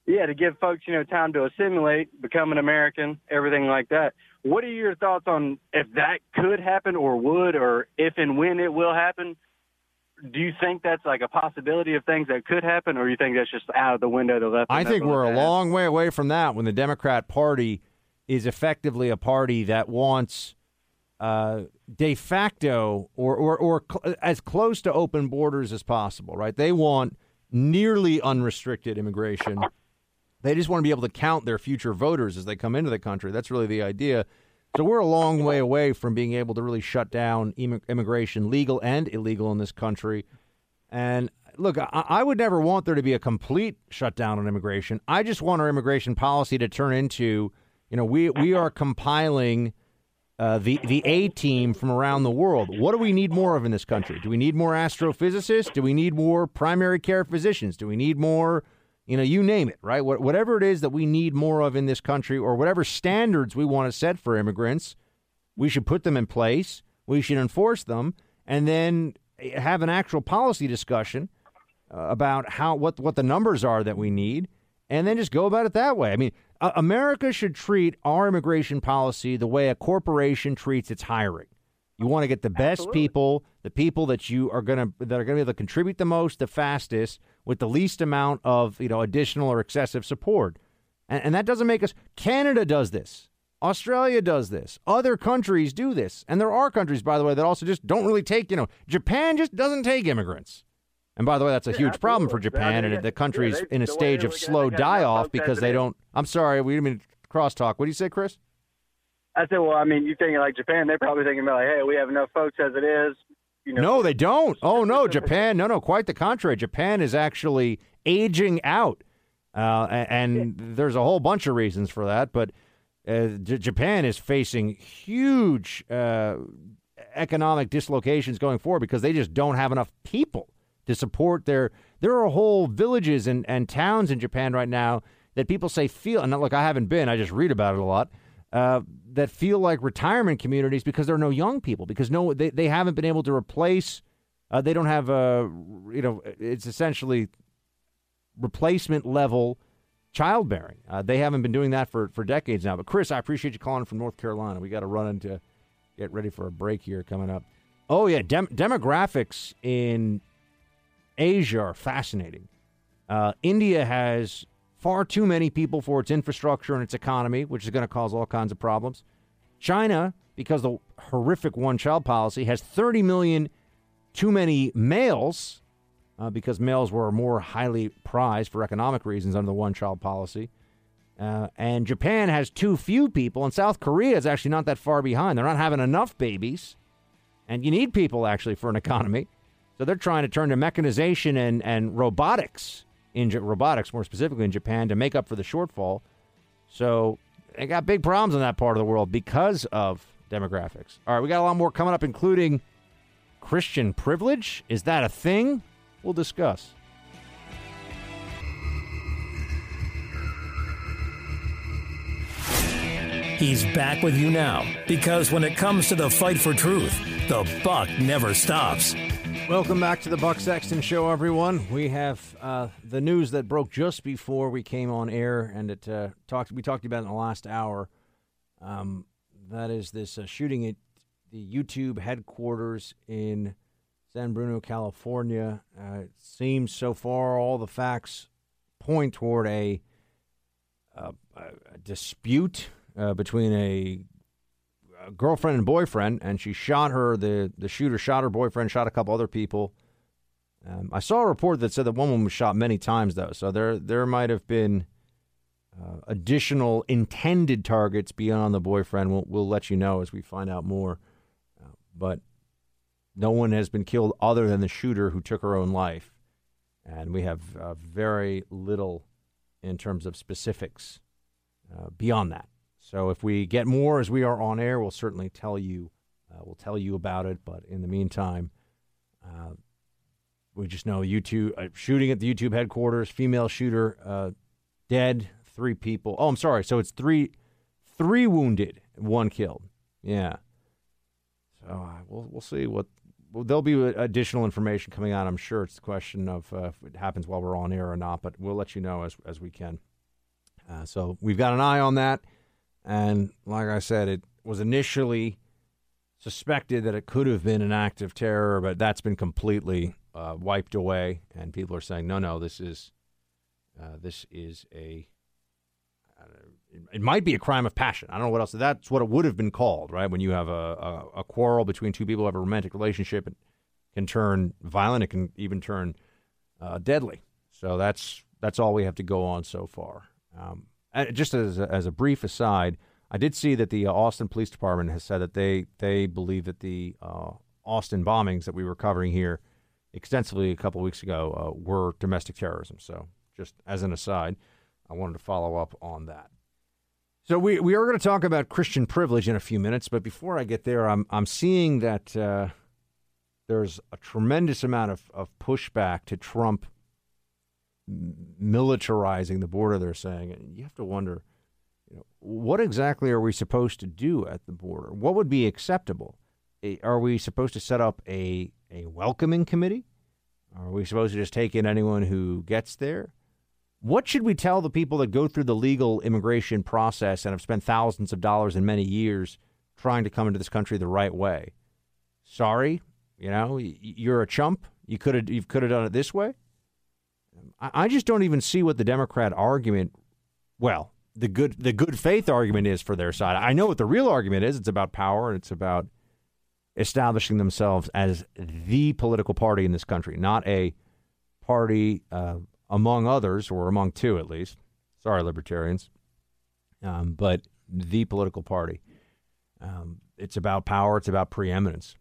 Yeah, to give folks, you know, time to assimilate, become an American, everything like that. What are your thoughts on if that could happen or would or if and when it will happen? Do you think that's like a possibility of things that could happen or do you think that's just out of the window to left? I think we're a long way away from that when the Democrat Party is effectively a party that wants uh, de facto or, or, or cl- as close to open borders as possible, right? They want nearly unrestricted immigration. They just want to be able to count their future voters as they come into the country. That's really the idea. So we're a long way away from being able to really shut down immigration, legal and illegal, in this country. And look, I, I would never want there to be a complete shutdown on immigration. I just want our immigration policy to turn into, you know, we, we are compiling uh, the, the A-team from around the world. What do we need more of in this country? Do we need more astrophysicists? Do we need more primary care physicians? Do we need more... You know, you name it, right? Whatever it is that we need more of in this country or whatever standards we want to set for immigrants, we should put them in place. We should enforce them and then have an actual policy discussion about how what, what the numbers are that we need and then just go about it that way. I mean, America should treat our immigration policy the way a corporation treats its hiring. You want to get the best Absolutely. people, the people that you are going to that are going to be able to contribute the most, the fastest, with the least amount of, you know, additional or excessive support. And, and that doesn't make us. Canada does this. Australia does this. Other countries do this. And there are countries, by the way, that also just don't really take, you know, Japan just doesn't take immigrants. And by the way, that's a yeah, huge absolutely. problem for Japan. And the country's yeah, they, in a stage of slow die-off because they don't. I'm sorry, we didn't mean to crosstalk. What do you say, Chris? I said, well, I mean, you think like Japan, they're probably thinking about like, hey, we have enough folks as it is. You know, no, they don't. Oh, no, Japan. No, no, quite the contrary. Japan is actually aging out. Uh, and there's a whole bunch of reasons for that. But uh, J- Japan is facing huge uh, economic dislocations going forward because they just don't have enough people to support their. There are whole villages and, and towns in Japan right now that people say feel. And look, I haven't been. I just read about it a lot. Uh, that feel like retirement communities because there are no young people, because no they, they haven't been able to replace. Uh, they don't have a, you know, it's essentially replacement level childbearing. Uh, they haven't been doing that for, for decades now. But Chris, I appreciate you calling from North Carolina. We got to run into get ready for a break here coming up. Oh, yeah. Dem- demographics in Asia are fascinating. Uh, India has far too many people for its infrastructure and its economy, which is going to cause all kinds of problems. China, because of the horrific one-child policy, has thirty million too many males, uh, because males were more highly prized for economic reasons under the one-child policy. Uh, and Japan has too few people, and South Korea is actually not that far behind. They're not having enough babies, and you need people, actually, for an economy. So they're trying to turn to mechanization and, and robotics. In robotics, more specifically in Japan, to make up for the shortfall. So they got big problems in that part of the world because of demographics. All right, we got a lot more coming up, including Christian privilege. Is that a thing? We'll discuss. He's back with you now, because when it comes to the fight for truth, the buck never stops. Welcome back to the Buck Sexton Show, everyone. We have uh, the news that broke just before we came on air, and it uh, talked. We talked about it in the last hour. Um, that is this uh, shooting at the YouTube headquarters in San Bruno, California. Uh, it seems so far all the facts point toward a, uh, a dispute uh, between a girlfriend and boyfriend, and she shot her, the, the shooter shot her boyfriend, shot a couple other people. Um, I saw a report that said that one woman was shot many times, though, so there there might have been uh, additional intended targets beyond the boyfriend. We'll, we'll let you know as we find out more. Uh, but no one has been killed other than the shooter who took her own life, and we have uh, very little in terms of specifics uh, beyond that. So if we get more as we are on air, we'll certainly tell you. Uh, we'll tell you about it. But in the meantime, uh, we just know YouTube uh, shooting at the YouTube headquarters. Female shooter uh, dead. Three people. Oh, I'm sorry. So it's three, three wounded, one killed. Yeah. So uh, we'll we'll see what. Well, there'll be additional information coming out. I'm sure it's the question of uh, if it happens while we're on air or not. But we'll let you know as as we can. Uh, so we've got an eye on that. And like I said, it was initially suspected that it could have been an act of terror, but that's been completely uh, wiped away. And people are saying, no, no, this is uh, this is a uh, it might be a crime of passion. I don't know what else. That's what it would have been called, right? When you have a, a, a quarrel between two people who have a romantic relationship, it can turn violent. It can even turn uh, deadly. So that's that's all we have to go on so far. Um Just as a, as a brief aside, I did see that the Austin Police Department has said that they, they believe that the uh, Austin bombings that we were covering here extensively a couple of weeks ago uh, were domestic terrorism. So just as an aside, I wanted to follow up on that. So we, we are going to talk about Christian privilege in a few minutes, but before I get there, I'm I'm seeing that uh, there's a tremendous amount of, of pushback to Trump militarizing the border, they're saying. And you have to wonder, you know, what exactly are we supposed to do at the border? What would be acceptable? Are we supposed to set up a, a welcoming committee? Are we supposed to just take in anyone who gets there? What should we tell the people that go through the legal immigration process and have spent thousands of dollars and many years trying to come into this country the right way? Sorry, you know, you're a chump. You could have, you could have done it this way. I just don't even see what the Democrat argument, well, the good the good faith argument is for their side. I know what the real argument is. It's about power, and it's about establishing themselves as the political party in this country, not a party uh, among others, or among two at least. Sorry, libertarians, um, but the political party. Um, it's about power. It's about preeminence.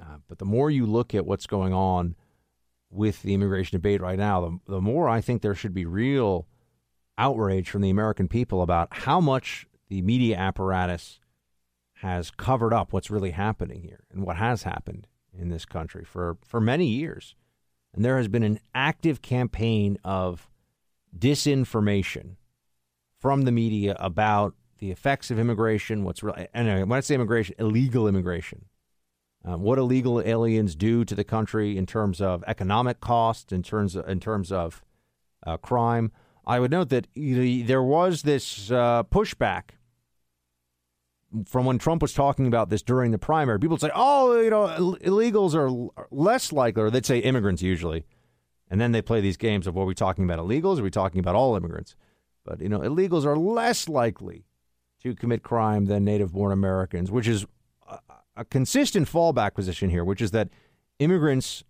Uh, but the more you look at what's going on with the immigration debate right now, the, the more I think there should be real outrage from the American people about how much the media apparatus has covered up what's really happening here and what has happened in this country for, for many years. And there has been an active campaign of disinformation from the media about the effects of immigration, what's really, and when I say immigration, illegal immigration, uh, what illegal aliens do to the country in terms of economic cost, in terms of, in terms of uh, crime. I would note that there was this uh, pushback from when Trump was talking about this during the primary. People would say, oh, you know, illegals are less likely, or they'd say immigrants usually. And then they play these games of, well, are we talking about illegals? Or are we talking about all immigrants? But, you know, illegals are less likely to commit crime than native-born Americans, which is a, a consistent fallback position here, which is that immigrants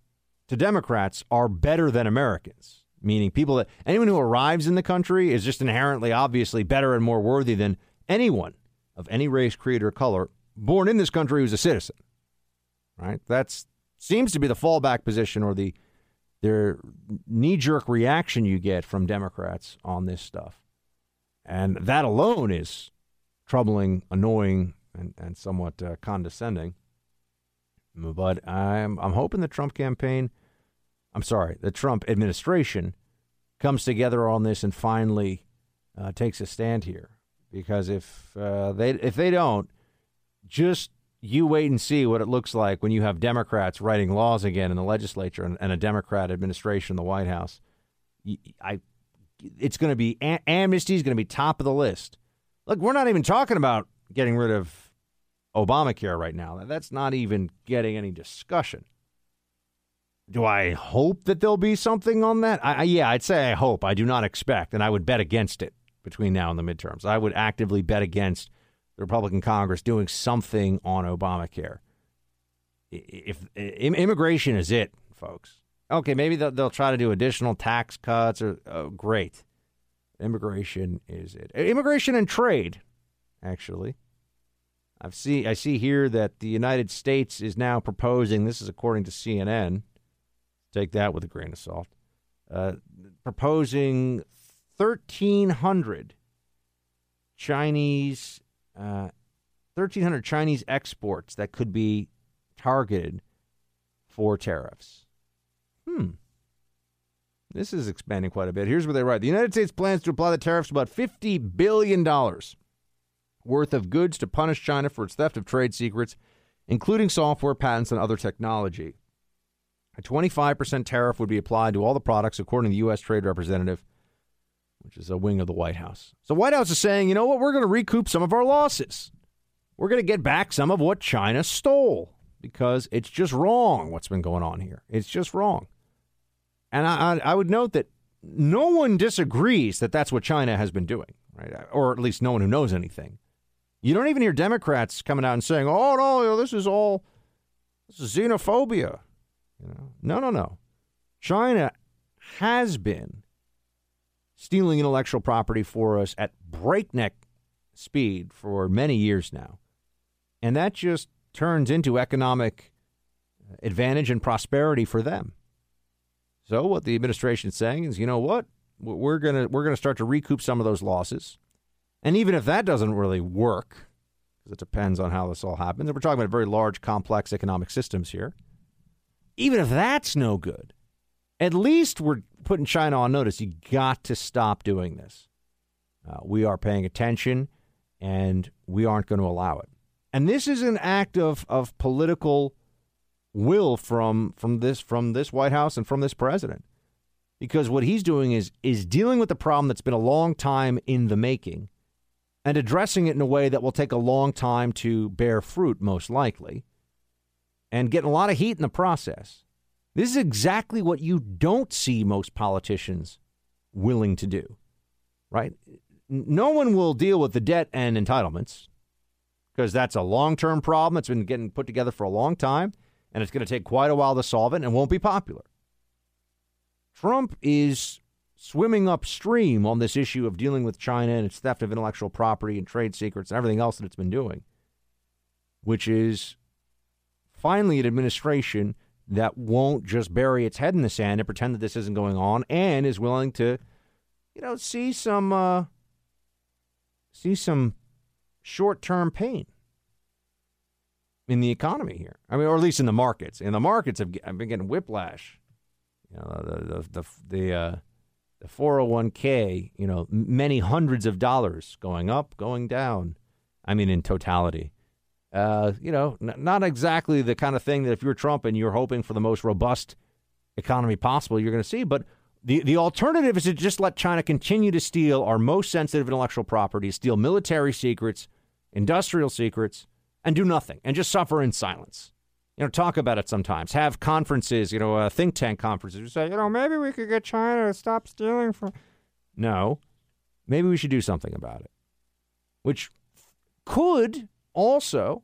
to Democrats are better than Americans, meaning people that anyone who arrives in the country is just inherently, obviously, better and more worthy than anyone of any race, creed, or color born in this country who's a citizen, right? That seems to be the fallback position or the their knee-jerk reaction you get from Democrats on this stuff. And that alone is troubling, annoying, and, and somewhat uh, condescending. But I'm I'm hoping the Trump campaign, I'm sorry, the Trump administration comes together on this and finally uh, takes a stand here. Because if uh, they if they don't, just you wait and see what it looks like when you have Democrats writing laws again in the legislature and, and a Democrat administration in the White House. I, it's going to be am- amnesty is going to be top of the list. Look, we're not even talking about getting rid of Obamacare right now. That's not even getting any discussion. Do I hope that there'll be something on that? I, I, yeah, I'd say I hope. I do not expect, and I would bet against it. Between now and the midterms, I would actively bet against the Republican Congress doing something on Obamacare. If, if immigration is it, folks, okay, maybe they'll, they'll try to do additional tax cuts. Or oh, great, immigration is it? Immigration and trade, actually. I've see I see here that the United States is now proposing. This is according to C N N. Take that with a grain of salt. Uh, proposing. thirteen hundred Chinese, uh, thirteen hundred Chinese exports that could be targeted for tariffs. Hmm. This is expanding quite a bit. Here's what they write. The United States plans to apply the tariffs to about fifty billion dollars worth of goods to punish China for its theft of trade secrets, including software patents and other technology. A twenty-five percent tariff would be applied to all the products, according to the U S Trade Representative, which is a wing of the White House. So White House is saying, you know what, we're going to recoup some of our losses. We're going to get back some of what China stole because it's just wrong what's been going on here. It's just wrong. And I, I would note that no one disagrees that that's what China has been doing, right? Or at least no one who knows anything. You don't even hear Democrats coming out and saying, oh, no, this is all this is xenophobia. You know? No, no, no. China has been stealing intellectual property for us at breakneck speed for many years now. And that just turns into economic advantage and prosperity for them. So what the administration is saying is, you know what, we're going to we're going to start to recoup some of those losses. And even if that doesn't really work, because it depends on how this all happens, and we're talking about very large, complex economic systems here, even if that's no good, at least we're putting China on notice. You got to stop doing this. Uh, we are paying attention, and we aren't going to allow it. And this is an act of of political will from from this from this White House and from this president, because what he's doing is is dealing with a problem that's been a long time in the making, and addressing it in a way that will take a long time to bear fruit, most likely, and getting a lot of heat in the process. This is exactly what you don't see most politicians willing to do, right? No one will deal with the debt and entitlements because that's a long-term problem. It's been getting put together for a long time, and it's going to take quite a while to solve it and won't be popular. Trump is swimming upstream on this issue of dealing with China and its theft of intellectual property and trade secrets and everything else that it's been doing, which is finally an administration that won't just bury its head in the sand and pretend that this isn't going on, and is willing to, you know, see some uh, see some short-term pain in the economy here. I mean, or at least in the markets. And the markets have, have been getting whiplash. You know, the the the the, uh, the four oh one k. You know, many hundreds of dollars going up, going down. I mean, in totality. Uh, you know, n- not exactly the kind of thing that if you're Trump and you're hoping for the most robust economy possible, you're going to see. But the, the alternative is to just let China continue to steal our most sensitive intellectual property, steal military secrets, industrial secrets, and do nothing, and just suffer in silence. You know, talk about it sometimes. Have conferences, you know, uh, think tank conferences. You say, you know, maybe we could get China to stop stealing from... No. Maybe we should do something about it. Which could... also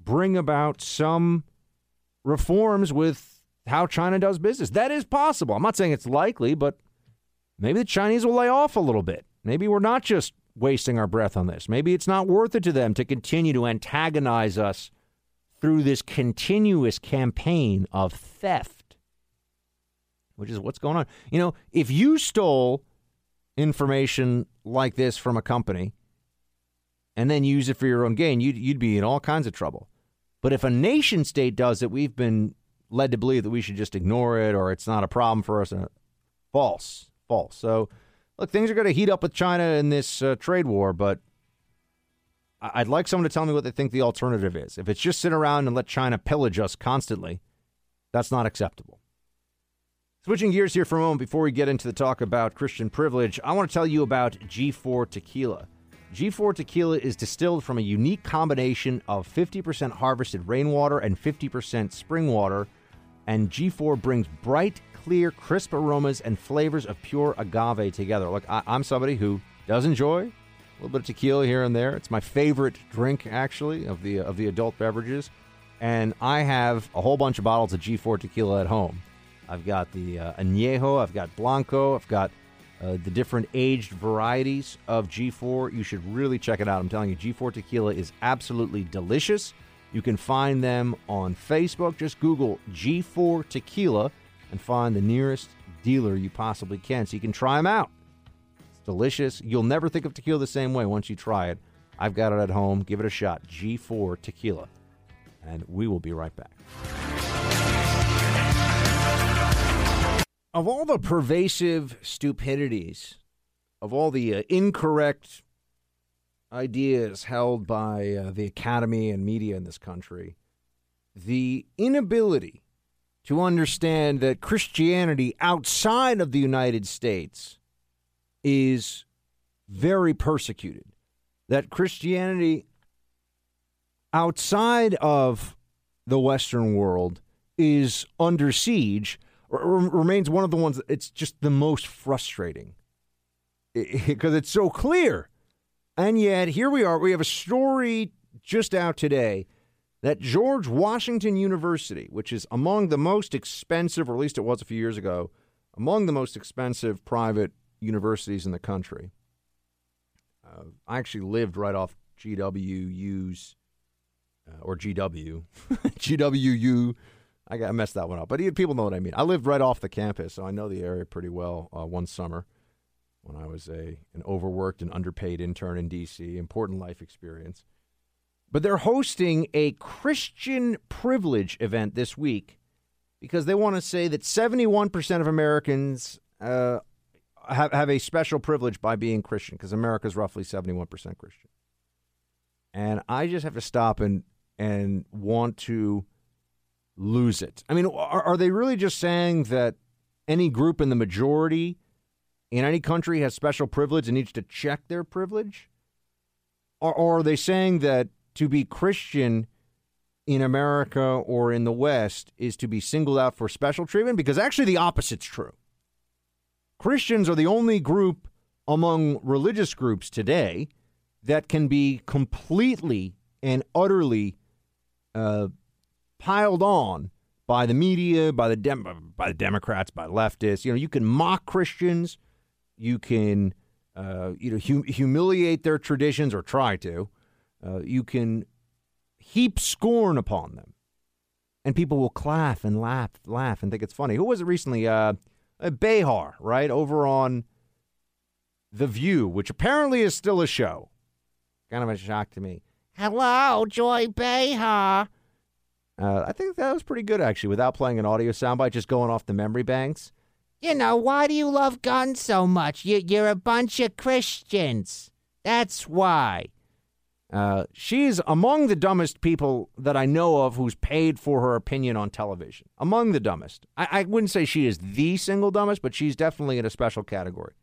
bring about some reforms with how China does business. That is possible. I'm not saying it's likely, but maybe the Chinese will lay off a little bit. Maybe we're not just wasting our breath on this. Maybe it's not worth it to them to continue to antagonize us through this continuous campaign of theft, which is what's going on. You know, if you stole information like this from a company and then use it for your own gain, you'd, you'd be in all kinds of trouble. But if a nation state does it, we've been led to believe that we should just ignore it or it's not a problem for us. False. False. So, look, things are going to heat up with China in this uh, trade war, but I'd like someone to tell me what they think the alternative is. If it's just sit around and let China pillage us constantly, that's not acceptable. Switching gears here for a moment before we get into the talk about Christian privilege, I want to tell you about G four Tequila. G four Tequila is distilled from a unique combination of fifty percent harvested rainwater and fifty percent spring water, and G four brings bright, clear, crisp aromas and flavors of pure agave together. Look, I- I'm somebody who does enjoy a little bit of tequila here and there. It's my favorite drink, actually, of the of the adult beverages, and I have a whole bunch of bottles of G four Tequila at home. I've got the uh, Añejo, I've got Blanco, I've got Uh, the different aged varieties of G four. You should really check it out. I'm telling you, G four Tequila is absolutely delicious. You can find them on Facebook. Just Google G four Tequila and find the nearest dealer you possibly can so you can try them out. It's delicious. You'll never think of tequila the same way once you try it. I've got it at home. Give it a shot. G four Tequila. And we will be right back. Of all the pervasive stupidities, of all the uh, incorrect ideas held by uh, the academy and media in this country, the inability to understand that Christianity outside of the United States is very persecuted, that Christianity outside of the Western world is under siege, remains one of the ones it's just the most frustrating because it, it, it's so clear. And yet here we are. We have a story just out today that George Washington University, which is among the most expensive, or at least it was a few years ago, among the most expensive private universities in the country. Uh, I actually lived right off G W U's uh, or G W G W U. I got I messed that one up, but people know what I mean. I lived right off the campus, so I know the area pretty well. Uh, one summer, when I was a an overworked and underpaid intern in D C, important life experience. But they're hosting a Christian privilege event this week because they want to say that seventy-one percent of Americans uh, have have a special privilege by being Christian, because America is roughly seventy-one percent Christian. And I just have to stop and and want to. Lose it. I mean, are, are they really just saying that any group in the majority in any country has special privilege and needs to check their privilege? Or, or are they saying that to be Christian in America or in the West is to be singled out for special treatment? Because actually the opposite's true. Christians are the only group among religious groups today that can be completely and utterly uh piled on by the media, by the Dem- by the Democrats, by leftists. You know, you can mock Christians, you can, uh, you know, hum- humiliate their traditions or try to. Uh, you can heap scorn upon them. And people will laugh and laugh, laugh and think it's funny. Who was it recently? Uh, Behar, right? Over on The View, which apparently is still a show. Kind of a shock to me. Hello, Joy Behar. Uh, I think that was pretty good, actually, without playing an audio soundbite, just going off the memory banks. You know, why do you love guns so much? You, you're a bunch of Christians. That's why. Uh, she's among the dumbest people that I know of who's paid for her opinion on television. Among the dumbest. I, I wouldn't say she is the single dumbest, but she's definitely in a special category.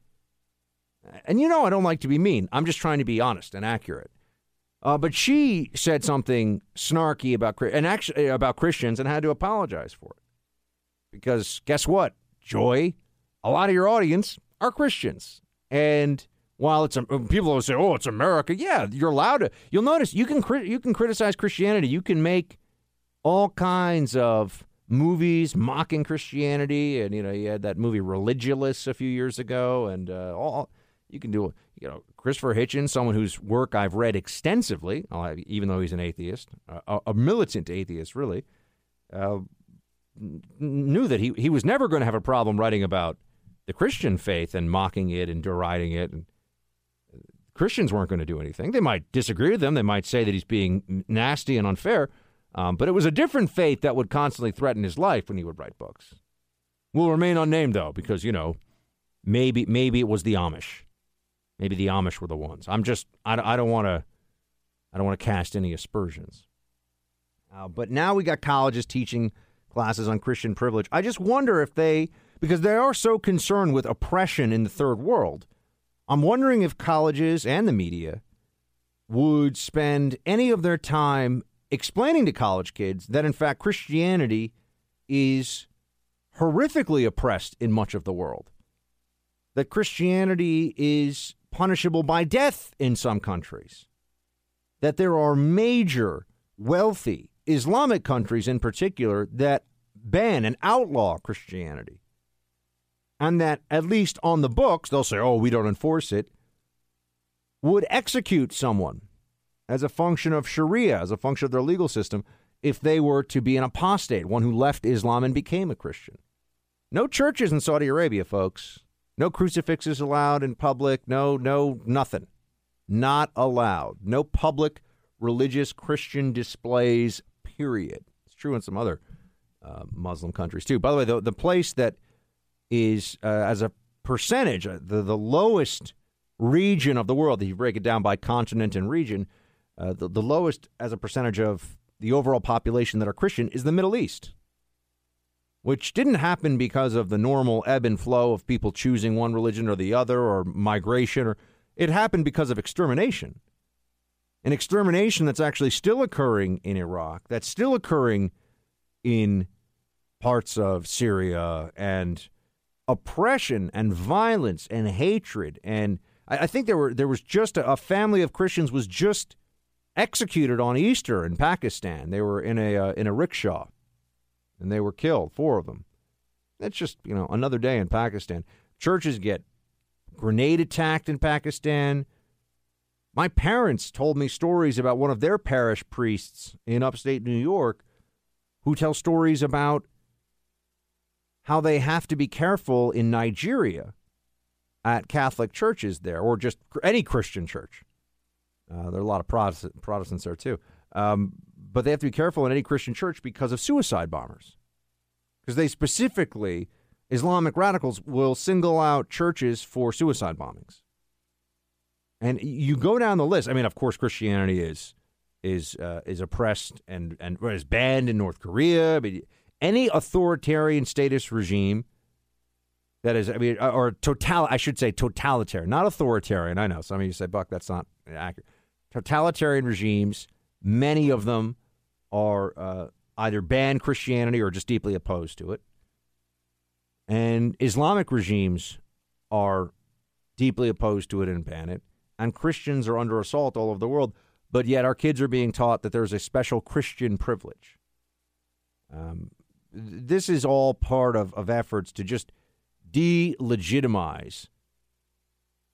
And you know I don't like to be mean. I'm just trying to be honest and accurate. Uh, but she said something snarky about and actually about Christians and had to apologize for it. Because guess what, Joy? A lot of your audience are Christians. And while it's people always say, "Oh, it's America," yeah, you're allowed to. You'll notice you can you can criticize Christianity. You can make all kinds of movies mocking Christianity, and you know you had that movie Religious a few years ago, and uh, all. You can do, you know, Christopher Hitchens, someone whose work I've read extensively, even though he's an atheist, a, a militant atheist, really, uh, knew that he, he was never going to have a problem writing about the Christian faith and mocking it and deriding it. And Christians weren't going to do anything. They might disagree with them. They might say that he's being nasty and unfair. Um, but it was a different faith that would constantly threaten his life when he would write books. Will remain unnamed, though, because, you know, maybe maybe it was the Amish. Maybe the Amish were the ones. I'm just, I, I don't want to, I don't want to cast any aspersions. Uh, but now we got colleges teaching classes on Christian privilege. I just wonder if they, because they are so concerned with oppression in the third world, I'm wondering if colleges and the media would spend any of their time explaining to college kids that, in fact, Christianity is horrifically oppressed in much of the world. That Christianity is punishable by death in some countries, that there are major wealthy Islamic countries in particular that ban and outlaw Christianity, and that at least on the books, they'll say, oh, we don't enforce it, would execute someone as a function of Sharia, as a function of their legal system, if they were to be an apostate, one who left Islam and became a Christian. No churches in Saudi Arabia, folks. No crucifixes allowed in public. No, no, nothing. Not allowed. No public religious Christian displays, period. It's true in some other uh, Muslim countries, too. By the way, the, the place that is, uh, as a percentage, the, the lowest region of the world, if you break it down by continent and region, uh, the, the lowest as a percentage of the overall population that are Christian is the Middle East. Which didn't happen because of the normal ebb and flow of people choosing one religion or the other or migration. Or it happened because of extermination. An extermination that's actually still occurring in Iraq, that's still occurring in parts of Syria, and oppression and violence and hatred. And I, I think there were there was just a, a family of Christians was just executed on Easter in Pakistan. They were in a uh, in a rickshaw. And they were killed, four of them. That's just, you know, another day in Pakistan. Churches get grenade attacked in Pakistan. My parents told me stories about one of their parish priests in upstate New York who tell stories about how they have to be careful in Nigeria at Catholic churches there, or just any Christian church. Uh, there are a lot of Protestant, Protestants there, too. Um But they have to be careful in any Christian church because of suicide bombers. Because they specifically, Islamic radicals, will single out churches for suicide bombings. And you go down the list. I mean, of course, Christianity is is uh, is oppressed and, and is banned in North Korea. I mean, any authoritarian status regime that is, I mean, or total, I should say totalitarian, not authoritarian. I know some of you say, Buck, that's not accurate. Totalitarian regimes, many of them are uh, either ban Christianity or just deeply opposed to it. And Islamic regimes are deeply opposed to it and ban it. And Christians are under assault all over the world. But yet our kids are being taught that there's a special Christian privilege. Um, this is all part of, of efforts to just delegitimize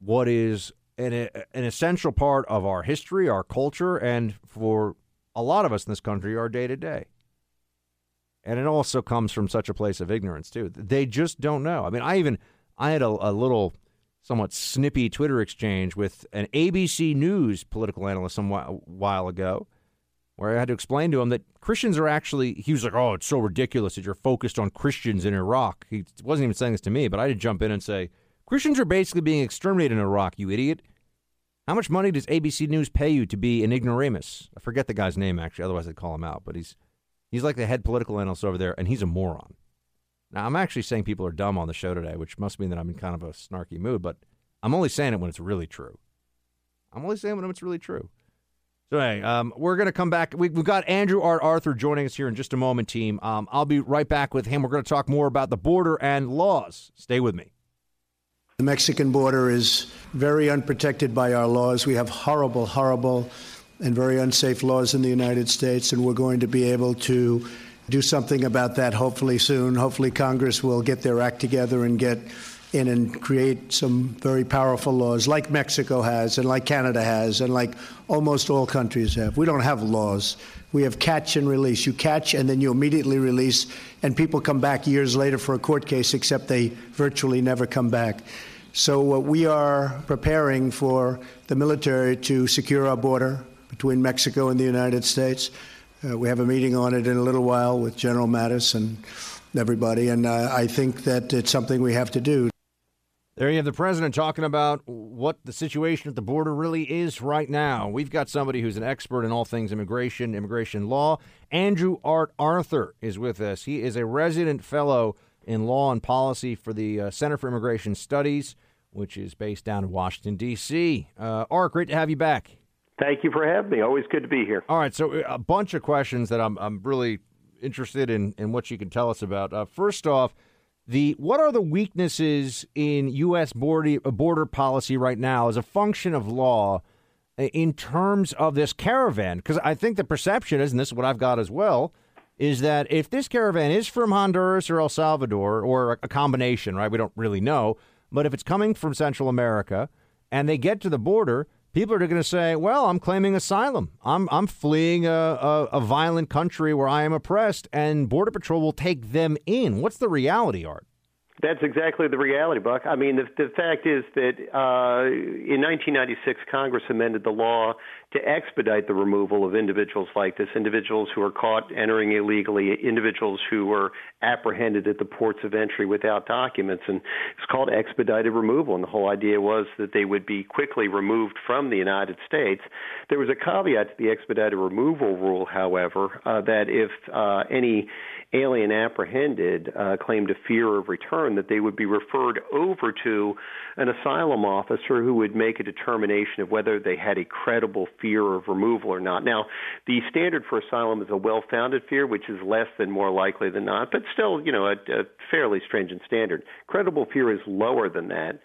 what is An, an essential part of our history, our culture, and for a lot of us in this country, our day-to-day. And it also comes from such a place of ignorance, too. They just don't know. I mean, I even I had a, a little somewhat snippy Twitter exchange with an A B C News political analyst some while, while ago, where I had to explain to him that Christians are actually, he was like, oh, it's so ridiculous that you're focused on Christians in Iraq. He wasn't even saying this to me, but I did jump in and say, Christians are basically being exterminated in Iraq, you idiot. How much money does A B C News pay you to be an ignoramus? I forget the guy's name, actually, otherwise I'd call him out, but he's he's like the head political analyst over there, and he's a moron. Now, I'm actually saying people are dumb on the show today, which must mean that I'm in kind of a snarky mood, but I'm only saying it when it's really true. I'm only saying it when it's really true. So, hey, um, we're going to come back. We, we've got Andrew Arthur joining us here in just a moment, team. Um, I'll be right back with him. We're going to talk more about the border and laws. Stay with me. The Mexican border is very unprotected by our laws. We have horrible, horrible and very unsafe laws in the United States, and we're going to be able to do something about that hopefully soon. Hopefully Congress will get their act together and get in and create some very powerful laws like Mexico has and like Canada has and like almost all countries have. We don't have laws. We have catch and release. You catch and then you immediately release, and people come back years later for a court case, except they virtually never come back. So uh, we are preparing for the military to secure our border between Mexico and the United States. Uh, we have a meeting on it in a little while with General Mattis and everybody, and uh, I think that it's something we have to do. There you have the president talking about what the situation at the border really is right now. We've got somebody who's an expert in all things immigration, immigration law. Andrew Art Arthur is with us. He is a resident fellow in law and policy for the uh, Center for Immigration Studies, which is based down in Washington, D C Uh, Art, great to have you back. Thank you for having me. Always good to be here. All right, so a bunch of questions that I'm I'm really interested in, in what you can tell us about. Uh, first off, The what are the weaknesses in U S border border policy right now as a function of law in terms of this caravan? Because I think the perception is, and this is what I've got as well, is that if this caravan is from Honduras or El Salvador or a combination, right, we don't really know, but if it's coming from Central America and they get to the border, people are going to say, well, I'm claiming asylum. I'm I'm fleeing a, a, a violent country where I am oppressed, and Border Patrol will take them in. What's the reality, Art? That's exactly the reality, Buck. I mean, the, the fact is that uh, in nineteen ninety-six, Congress amended the law to expedite the removal of individuals like this, individuals who are caught entering illegally, individuals who were apprehended at the ports of entry without documents. And it's called expedited removal. And the whole idea was that they would be quickly removed from the United States. There was a caveat to the expedited removal rule, however, uh, that if uh, any alien apprehended uh, claimed a fear of return, that they would be referred over to an asylum officer who would make a determination of whether they had a credible fear of removal or not. Now, the standard for asylum is a well-founded fear, which is less than more likely than not, but still, you know, a, a fairly stringent standard. Credible fear is lower than that.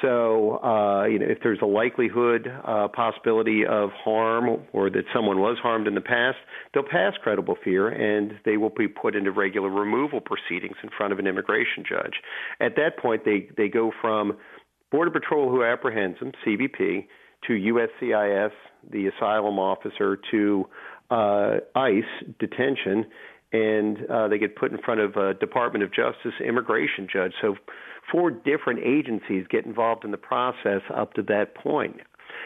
So, uh, you know, if there's a likelihood, uh, possibility of harm or that someone was harmed in the past, they'll pass credible fear and they will be put into regular removal proceedings in front of an immigration judge. At that point, they, they go from Border Patrol, who apprehends them, C B P, to U S C I S, the asylum officer, to uh, ICE, detention, and uh, they get put in front of a Department of Justice immigration judge. So four different agencies get involved in the process up to that point.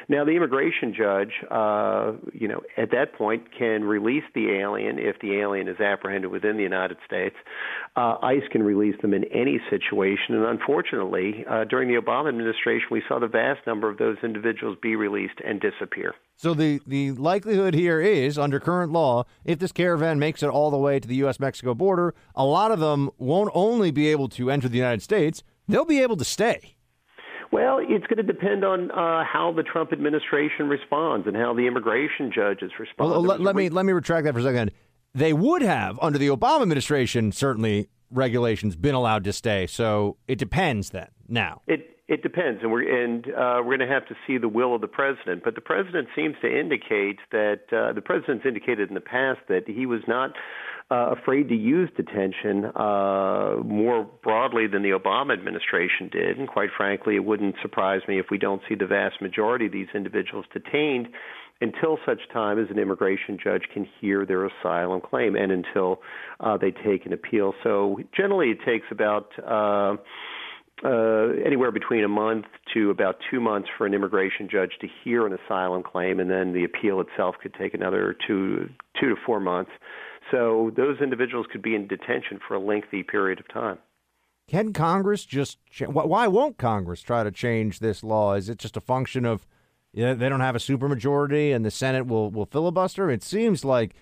Now, the immigration judge, uh, you know, at that point can release the alien if the alien is apprehended within the United States. Uh, ICE can release them in any situation. And unfortunately, uh, during the Obama administration, we saw the vast number of those individuals be released and disappear. So the, the likelihood here is, under current law, if this caravan makes it all the way to the U S Mexico border, a lot of them won't only be able to enter the United States, they'll be able to stay. Well, it's going to depend on uh, how the Trump administration responds and how the immigration judges respond. Well, let, let me let me retract that for a second. They would have, under the Obama administration, certainly regulations, been allowed to stay. So it depends then now. It it depends. And we're and uh, we're going to have to see the will of the president. But the president seems to indicate that uh, the president's indicated in the past that he was not Uh, afraid to use detention uh, more broadly than the Obama administration did. And quite frankly, it wouldn't surprise me if we don't see the vast majority of these individuals detained until such time as an immigration judge can hear their asylum claim and until uh, they take an appeal. So generally it takes about uh, uh, anywhere between a month to about two months for an immigration judge to hear an asylum claim, and then the appeal itself could take another two, two to four months. So those individuals could be in detention for a lengthy period of time. Can Congress just cha- – why won't Congress try to change this law? Is it just a function of you know, they don't have a supermajority and the Senate will, will filibuster? It seems like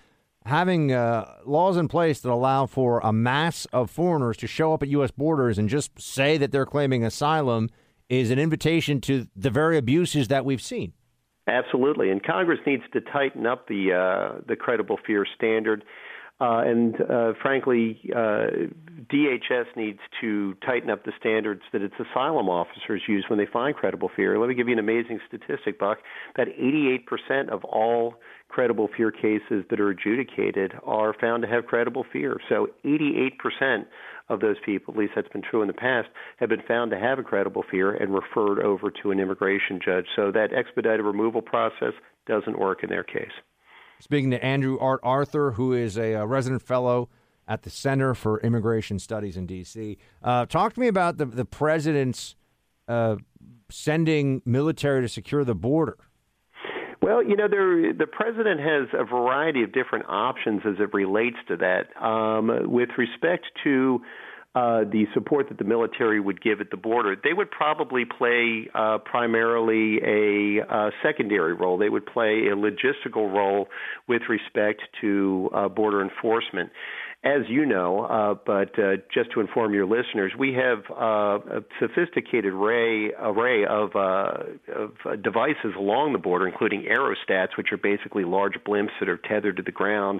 having uh, laws in place that allow for a mass of foreigners to show up at U S borders and just say that they're claiming asylum is an invitation to the very abuses that we've seen. Absolutely. And Congress needs to tighten up the uh, the credible fear standard. Uh, and uh, frankly, uh, D H S needs to tighten up the standards that its asylum officers use when they find credible fear. Let me give you an amazing statistic, Buck, that eighty-eight percent of all credible fear cases that are adjudicated are found to have credible fear. So eighty-eight percent of those people, at least that's been true in the past, have been found to have a credible fear and referred over to an immigration judge. So that expedited removal process doesn't work in their case. Speaking to Andrew Arthur, who is a, a resident fellow at the Center for Immigration Studies in D C Uh, talk to me about the, the president's uh, sending military to secure the border. Well, you know, there, the president has a variety of different options as it relates to that. Um, with respect to Uh, the support that the military would give at the border, they would probably play uh, primarily a uh, secondary role. They would play a logistical role with respect to uh, border enforcement. As you know, uh, but uh, just to inform your listeners, we have uh, a sophisticated array, array of, uh, of uh, devices along the border, including aerostats, which are basically large blimps that are tethered to the ground.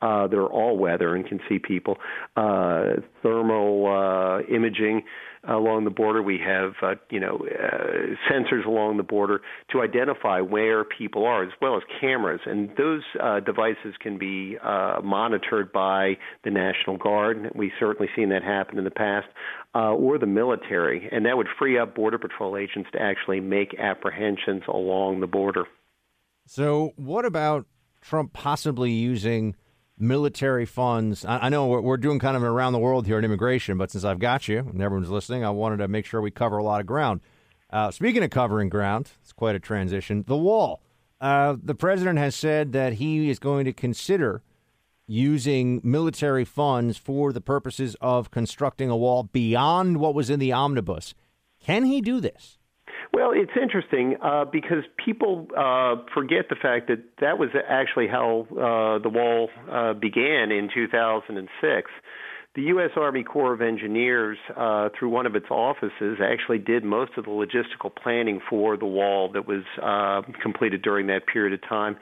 Uh, they're all weather and can see people. Uh, thermal uh, imaging along the border. We have, uh, you know, uh, sensors along the border to identify where people are, as well as cameras. And those uh, devices can be uh, monitored by the National Guard. We've certainly seen that happen in the past, uh, or the military. And that would free up Border Patrol agents to actually make apprehensions along the border. So what about Trump possibly using military funds? I know we're doing kind of an around the world here in immigration, but since I've got you and everyone's listening, I wanted to make sure we cover a lot of ground. Uh, speaking of covering ground, it's quite a transition. The wall. Uh, the president has said that he is going to consider using military funds for the purposes of constructing a wall beyond what was in the omnibus. Can he do this? Well, it's interesting uh, because people uh, forget the fact that that was actually how uh, the wall uh, began in two thousand six. The U S. Army Corps of Engineers, uh, through one of its offices, actually did most of the logistical planning for the wall that was uh, completed during that period of time.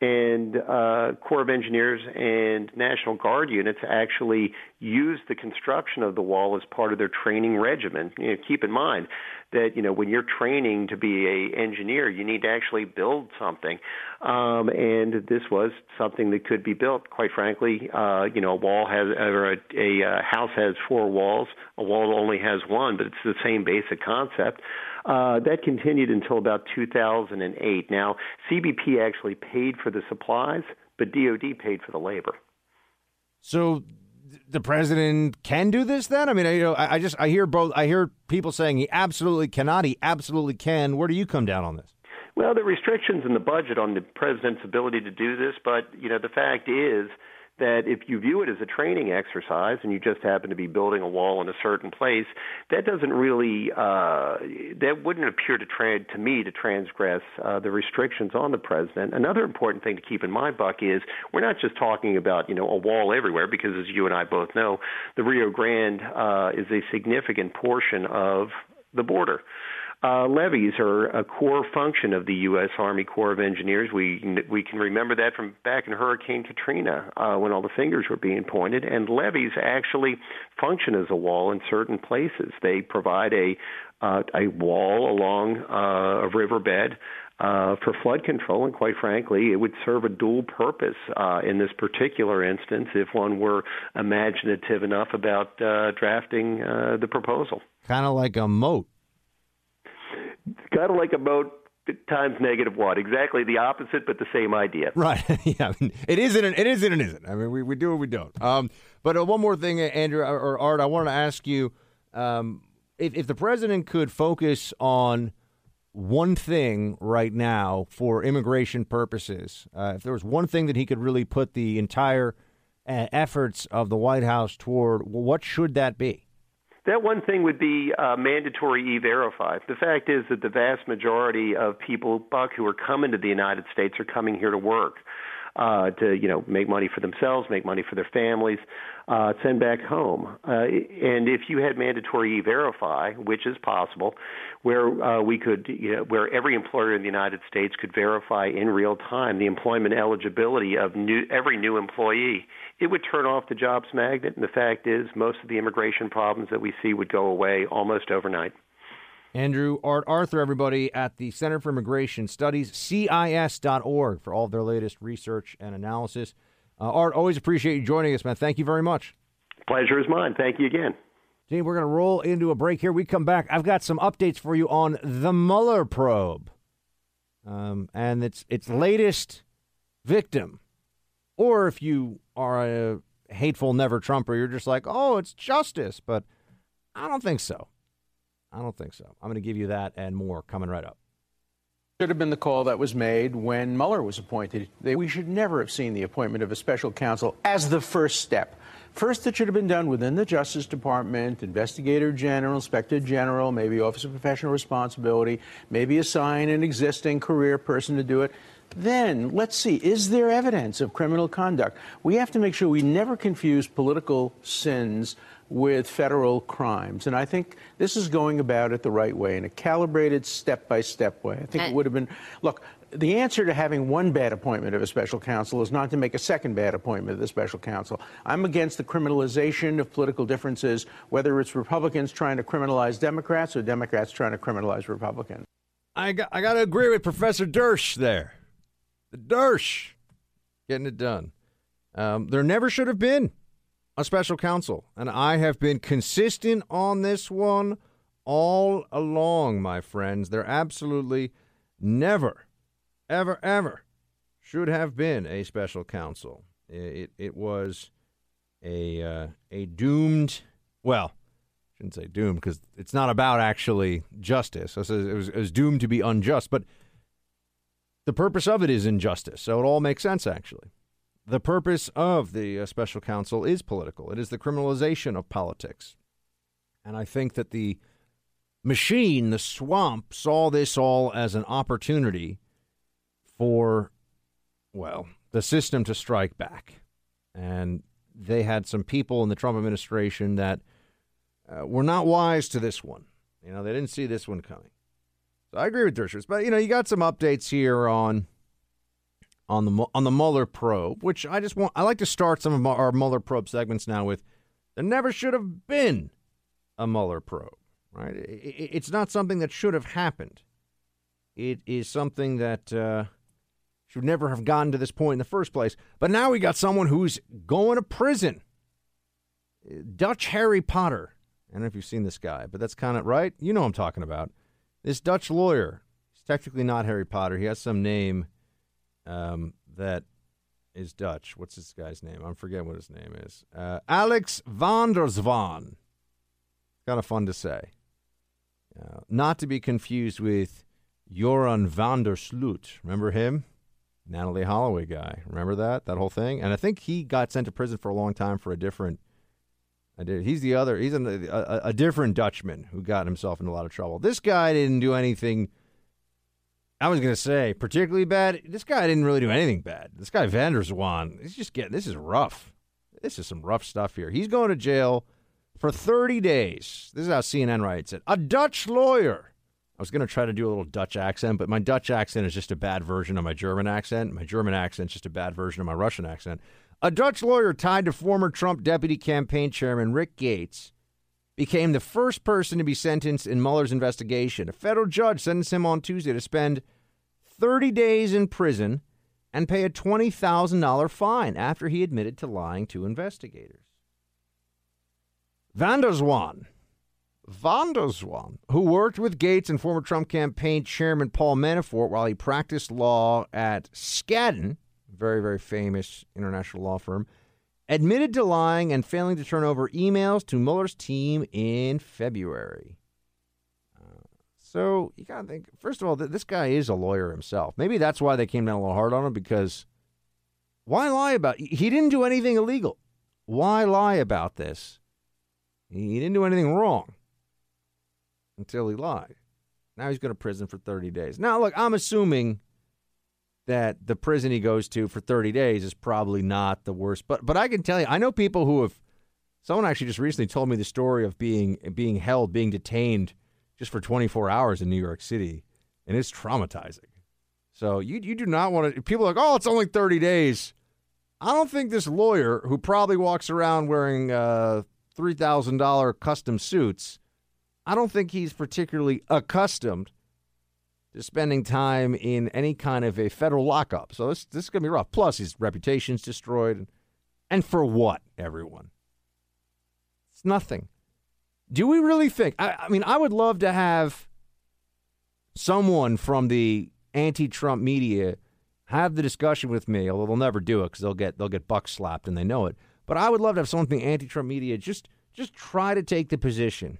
And uh, Corps of Engineers and National Guard units actually use the construction of the wall as part of their training regimen. You know, keep in mind that, you know, when you're training to be an engineer, you need to actually build something. Um, and this was something that could be built. Quite frankly, uh, you know, a wall has, or a, a house has four walls. A wall only has one, but it's the same basic concept. Uh, that continued until about two thousand eight. Now, C B P actually paid for the supplies, but D O D paid for the labor. So the president can do this then? I mean, I, you know, I, I just I hear both. I hear people saying he absolutely cannot. He absolutely can. Where do you come down on this? Well, there are restrictions in the budget on the president's ability to do this. But, you know, the fact is that if you view it as a training exercise and you just happen to be building a wall in a certain place, that doesn't really uh, – that wouldn't appear to tra- to me to transgress uh, the restrictions on the president. Another important thing to keep in mind, Buck, is we're not just talking about, you know, a wall everywhere because, as you and I both know, the Rio Grande uh, is a significant portion of the border. Uh, levees are a core function of the U S. Army Corps of Engineers. We we can remember that from back in Hurricane Katrina uh, when all the fingers were being pointed. And levees actually function as a wall in certain places. They provide a uh, a wall along uh, a riverbed uh, for flood control. And quite frankly, it would serve a dual purpose uh, in this particular instance if one were imaginative enough about uh, drafting uh, the proposal. Kind of like a moat. Kind of like a moat, times negative one. Exactly the opposite, but the same idea. Right. Yeah. I mean, it is and it isn't and isn't. I mean, we, we do and we don't. Um, but uh, one more thing, Andrew or Art, I wanted to ask you, um, if, if the president could focus on one thing right now for immigration purposes, uh, if there was one thing that he could really put the entire uh, efforts of the White House toward, what should that be? That one thing would be uh, mandatory E verify. The fact is that the vast majority of people, Buck, who are coming to the United States are coming here to work, uh, to, you know, make money for themselves, make money for their families, uh, send back home. Uh, and if you had mandatory E verify, which is possible, where uh, we could, you know, where every employer in the United States could verify in real time the employment eligibility of new, every new employee, it would turn off the jobs magnet, and the fact is most of the immigration problems that we see would go away almost overnight. Andrew Arthur, everybody, at the Center for Immigration Studies, C I S dot org, for all of their latest research and analysis. Uh, Art, always appreciate you joining us, man. Thank you very much. Pleasure is mine. Thank you again. Team, we're going to roll into a break here. We come back, I've got some updates for you on the Mueller probe um, and its its latest victim. Or if you are a hateful never-Trumper, you're just like, oh, it's justice. But I don't think so. I don't think so. I'm going to give you that and more coming right up. Should have been the call that was made when Mueller was appointed. We should never have seen the appointment of a special counsel as the first step. First, it should have been done within the Justice Department, Investigator General, Inspector General, maybe Office of Professional Responsibility, maybe assign an existing career person to do it. Then, let's see, is there evidence of criminal conduct? We have to make sure we never confuse political sins with federal crimes. And I think this is going about it the right way, in a calibrated, step-by-step way. I think it would have been... Look, the answer to having one bad appointment of a special counsel is not to make a second bad appointment of the special counsel. I'm against the criminalization of political differences, whether it's Republicans trying to criminalize Democrats or Democrats trying to criminalize Republicans. I got, I got to agree with Professor Dersh there. The Dersh getting it done. Um, there never should have been a special counsel, and I have been consistent on this one all along, my friends. There absolutely never, ever, ever should have been a special counsel. It it was a uh, a doomed, well, I shouldn't say doomed because it's not about actually justice. It was, it was doomed to be unjust, but the purpose of it is injustice, so it all makes sense, actually. The purpose of the uh, special counsel is political. It is the criminalization of politics. And I think that the machine, the swamp, saw this all as an opportunity for, well, the system to strike back. And they had some people in the Trump administration that uh, were not wise to this one. You know, they didn't see this one coming. So I agree with Dershowitz. But, you know, you got some updates here on... on the on the Mueller probe, which I just want, I like to start some of our Mueller probe segments now with, there never should have been a Mueller probe, right? It, it's not something that should have happened. It is something that uh, should never have gotten to this point in the first place. But now we got someone who's going to prison. Dutch Harry Potter. I don't know if you've seen this guy, but that's kind of right. You know what I'm talking about. This Dutch lawyer. He's technically not Harry Potter. He has some name Um, that is Dutch. What's this guy's name? I'm forgetting what his name is. Uh, Alex van der Zwaan. Kind of fun to say. Uh, not to be confused with Joran van der Sloot. Remember him? Natalie Holloway guy. Remember that? That whole thing? And I think he got sent to prison for a long time for a different... I did. He's the other... He's an, a, a different Dutchman who got himself in a lot of trouble. This guy didn't do anything... I was going to say, particularly bad. This guy didn't really do anything bad. This guy, van der Zwaan, he's just getting, this is rough. This is some rough stuff here. He's going to jail for thirty days. This is how C N N writes it. A Dutch lawyer. I was going to try to do a little Dutch accent, but my Dutch accent is just a bad version of my German accent. My German accent is just a bad version of my Russian accent. A Dutch lawyer tied to former Trump deputy campaign chairman Rick Gates became the first person to be sentenced in Mueller's investigation. A federal judge sentenced him on Tuesday to spend thirty days in prison and pay a twenty thousand dollars fine after he admitted to lying to investigators. Van der Zwaan, Vandozwan, who worked with Gates and former Trump campaign chairman Paul Manafort while he practiced law at Skadden, a very, very famous international law firm, admitted to lying and failing to turn over emails to Mueller's team in February. Uh, so you got to think, first of all, th- this guy is a lawyer himself. Maybe that's why they came down a little hard on him, because why lie about it? He didn't do anything illegal. Why lie about this? He didn't do anything wrong until he lied. Now he's going to prison for thirty days. Now, look, I'm assuming that the prison he goes to for thirty days is probably not the worst. But but I can tell you, I know people who have, someone actually just recently told me the story of being being held, being detained just for twenty-four hours in New York City, and it's traumatizing. So you you do not want to, people are like, oh, it's only thirty days. I don't think this lawyer, who probably walks around wearing uh, three thousand dollars custom suits, I don't think he's particularly accustomed to spending time in any kind of a federal lockup. So this, this is going to be rough. Plus, his reputation's destroyed. And for what, everyone? It's nothing. Do we really think? I, I mean, I would love to have someone from the anti-Trump media have the discussion with me, although they'll never do it because they'll get they'll get buck slapped and they know it. But I would love to have someone from the anti-Trump media just just try to take the position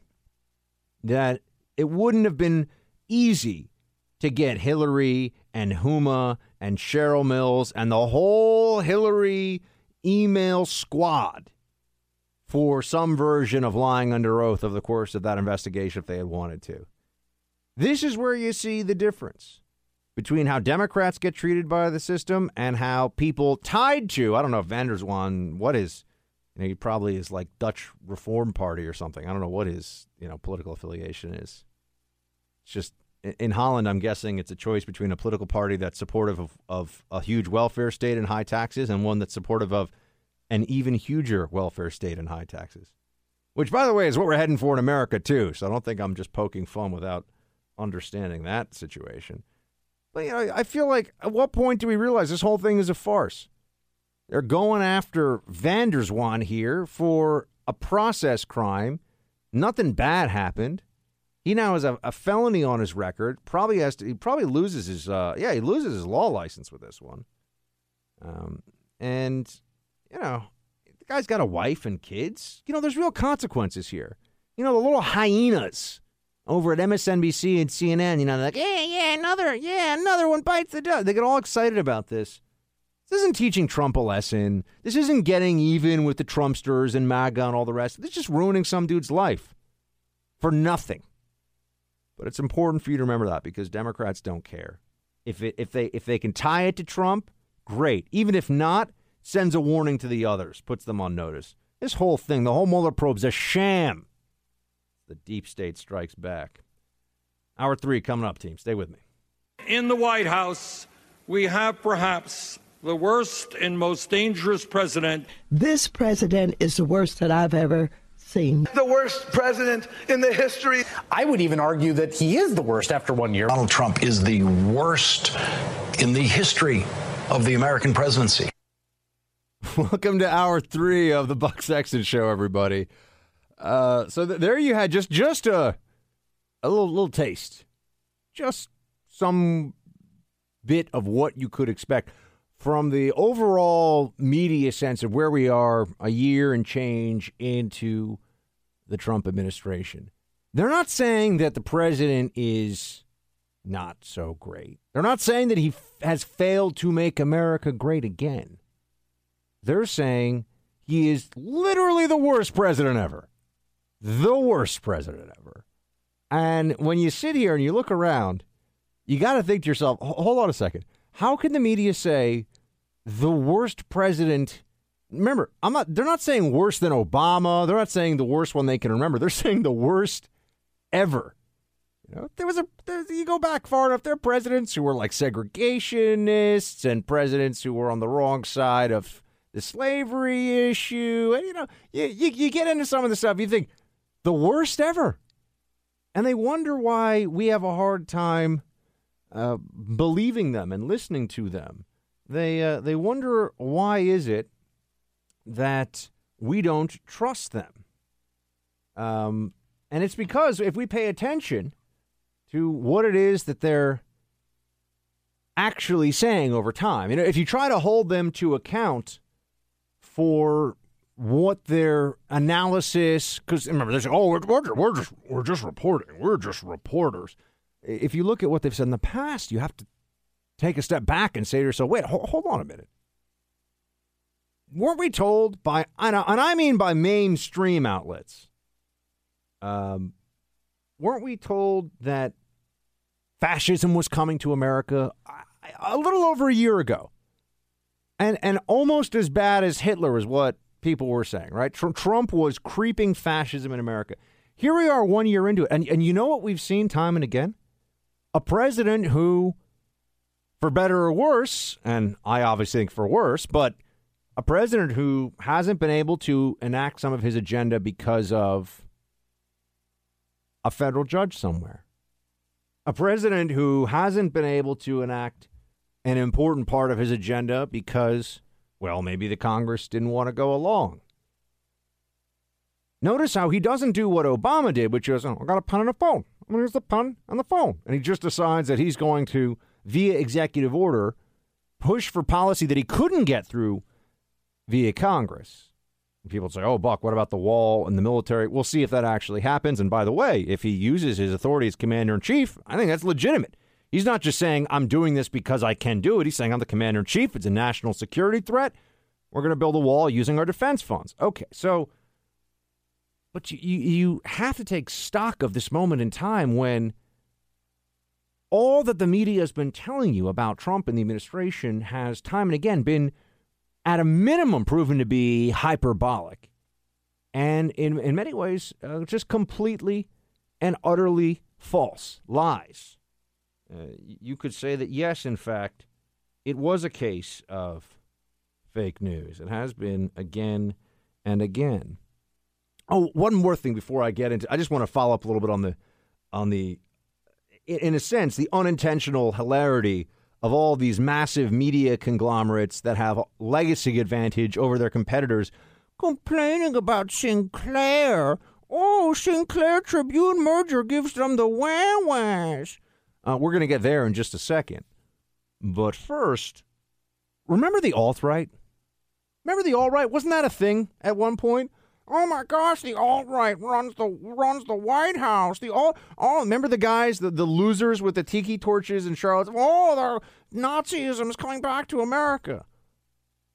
that it wouldn't have been easy to get Hillary and Huma and Cheryl Mills and the whole Hillary email squad for some version of lying under oath of the course of that investigation if they had wanted to. This is where you see the difference between how Democrats get treated by the system and how people tied to, I don't know if Vandozwan, what is, you know, he probably is like Dutch Reform Party or something. I don't know what his, you know, political affiliation is. It's just, in Holland, I'm guessing it's a choice between a political party that's supportive of, of a huge welfare state and high taxes and one that's supportive of an even huger welfare state and high taxes, which, by the way, is what we're heading for in America, too. So I don't think I'm just poking fun without understanding that situation. But, you know, I feel like at what point do we realize this whole thing is a farce? They're going after Vandozwan here for a process crime. Nothing bad happened. He now has a, a felony on his record. Probably has to. He probably loses his. Uh, yeah, he loses his law license with this one. Um, and you know, the guy's got a wife and kids. You know, there's real consequences here. You know, the little hyenas over at M S N B C and C N N. You know, they're like, yeah, yeah, another, yeah, another one bites the dust. They get all excited about this. This isn't teaching Trump a lesson. This isn't getting even with the Trumpsters and MAGA and all the rest. This is just ruining some dude's life for nothing. But it's important for you to remember that, because Democrats don't care. If it, if they if they can tie it to Trump, great. Even if not, sends a warning to the others, puts them on notice. This whole thing, the whole Mueller probe's a sham. The deep state strikes back. Hour three coming up, team. Stay with me. In the White House, we have perhaps the worst and most dangerous president. This president is the worst that I've ever seen. The worst president in the history. I would even argue that he is the worst after one year. Donald Trump is the worst in the history of the American presidency. Welcome to hour three of the Buck Sexton Show, everybody. Uh, so th- there you had just just a a little little taste, just some bit of what you could expect from the overall media sense of where we are a year and change into the Trump administration. They're not saying that the president is not so great. They're not saying that he f- has failed to make America great again. They're saying he is literally the worst president ever. The worst president ever. And when you sit here and you look around, you got to think to yourself, hold on a second. How can the media say the worst president? Remember, I'm not. They're not saying worse than Obama. They're not saying the worst one they can remember. They're saying the worst ever. You know, there was a. There, you go back far enough. There are presidents who were like segregationists and presidents who were on the wrong side of the slavery issue. And you know, you you, you get into some of the stuff. You think the worst ever, and they wonder why we have a hard time Uh, believing them and listening to them. They uh, they wonder, why is it that we don't trust them? Um, And it's because if we pay attention to what it is that they're actually saying over time, you know, if you try to hold them to account for what their analysis, because remember, they say, oh, we're, we're, we're, just, we're just reporting. We're just reporters. If you look at what they've said in the past, you have to take a step back and say to yourself, wait, ho- hold on a minute. Weren't we told by, and I mean by mainstream outlets, um, weren't we told that fascism was coming to America a little over a year ago? And and almost as bad as Hitler is what people were saying, right? Tr- Trump was creeping fascism in America. Here we are one year into it. And, and you know what we've seen time and again? A president who, for better or worse, and I obviously think for worse, but a president who hasn't been able to enact some of his agenda because of a federal judge somewhere. A president who hasn't been able to enact an important part of his agenda because, well, maybe the Congress didn't want to go along. Notice how he doesn't do what Obama did, which is, oh, I got a pun on the phone. I'm going to use the pun on the phone. And he just decides that he's going to, via executive order, push for policy that he couldn't get through via Congress. And people say, oh, Buck, what about the wall and the military? We'll see if that actually happens. And by the way, if he uses his authority as commander-in-chief, I think that's legitimate. He's not just saying, I'm doing this because I can do it. He's saying, I'm the commander-in-chief. It's a national security threat. We're going to build a wall using our defense funds. Okay, so, but you, you have to take stock of this moment in time when all that the media has been telling you about Trump and the administration has time and again been, at a minimum, proven to be hyperbolic. And in, in many ways, uh, just completely and utterly false lies. Uh, you could say that, yes, in fact, it was a case of fake news. It has been again and again. Oh, one more thing before I get into, I just want to follow up a little bit on the, on the, in a sense, the unintentional hilarity of all these massive media conglomerates that have legacy advantage over their competitors, complaining about Sinclair. Oh, Sinclair Tribune merger gives them the wah-wahs. Uh, we're going to get there in just a second. But first, remember the alt-right? Remember the alt-right? Wasn't that a thing at one point? Oh, my gosh, the alt-right runs the runs the White House. The alt, oh, remember the guys, the, the losers with the tiki torches and Charlotte? Oh, the Nazism is coming back to America.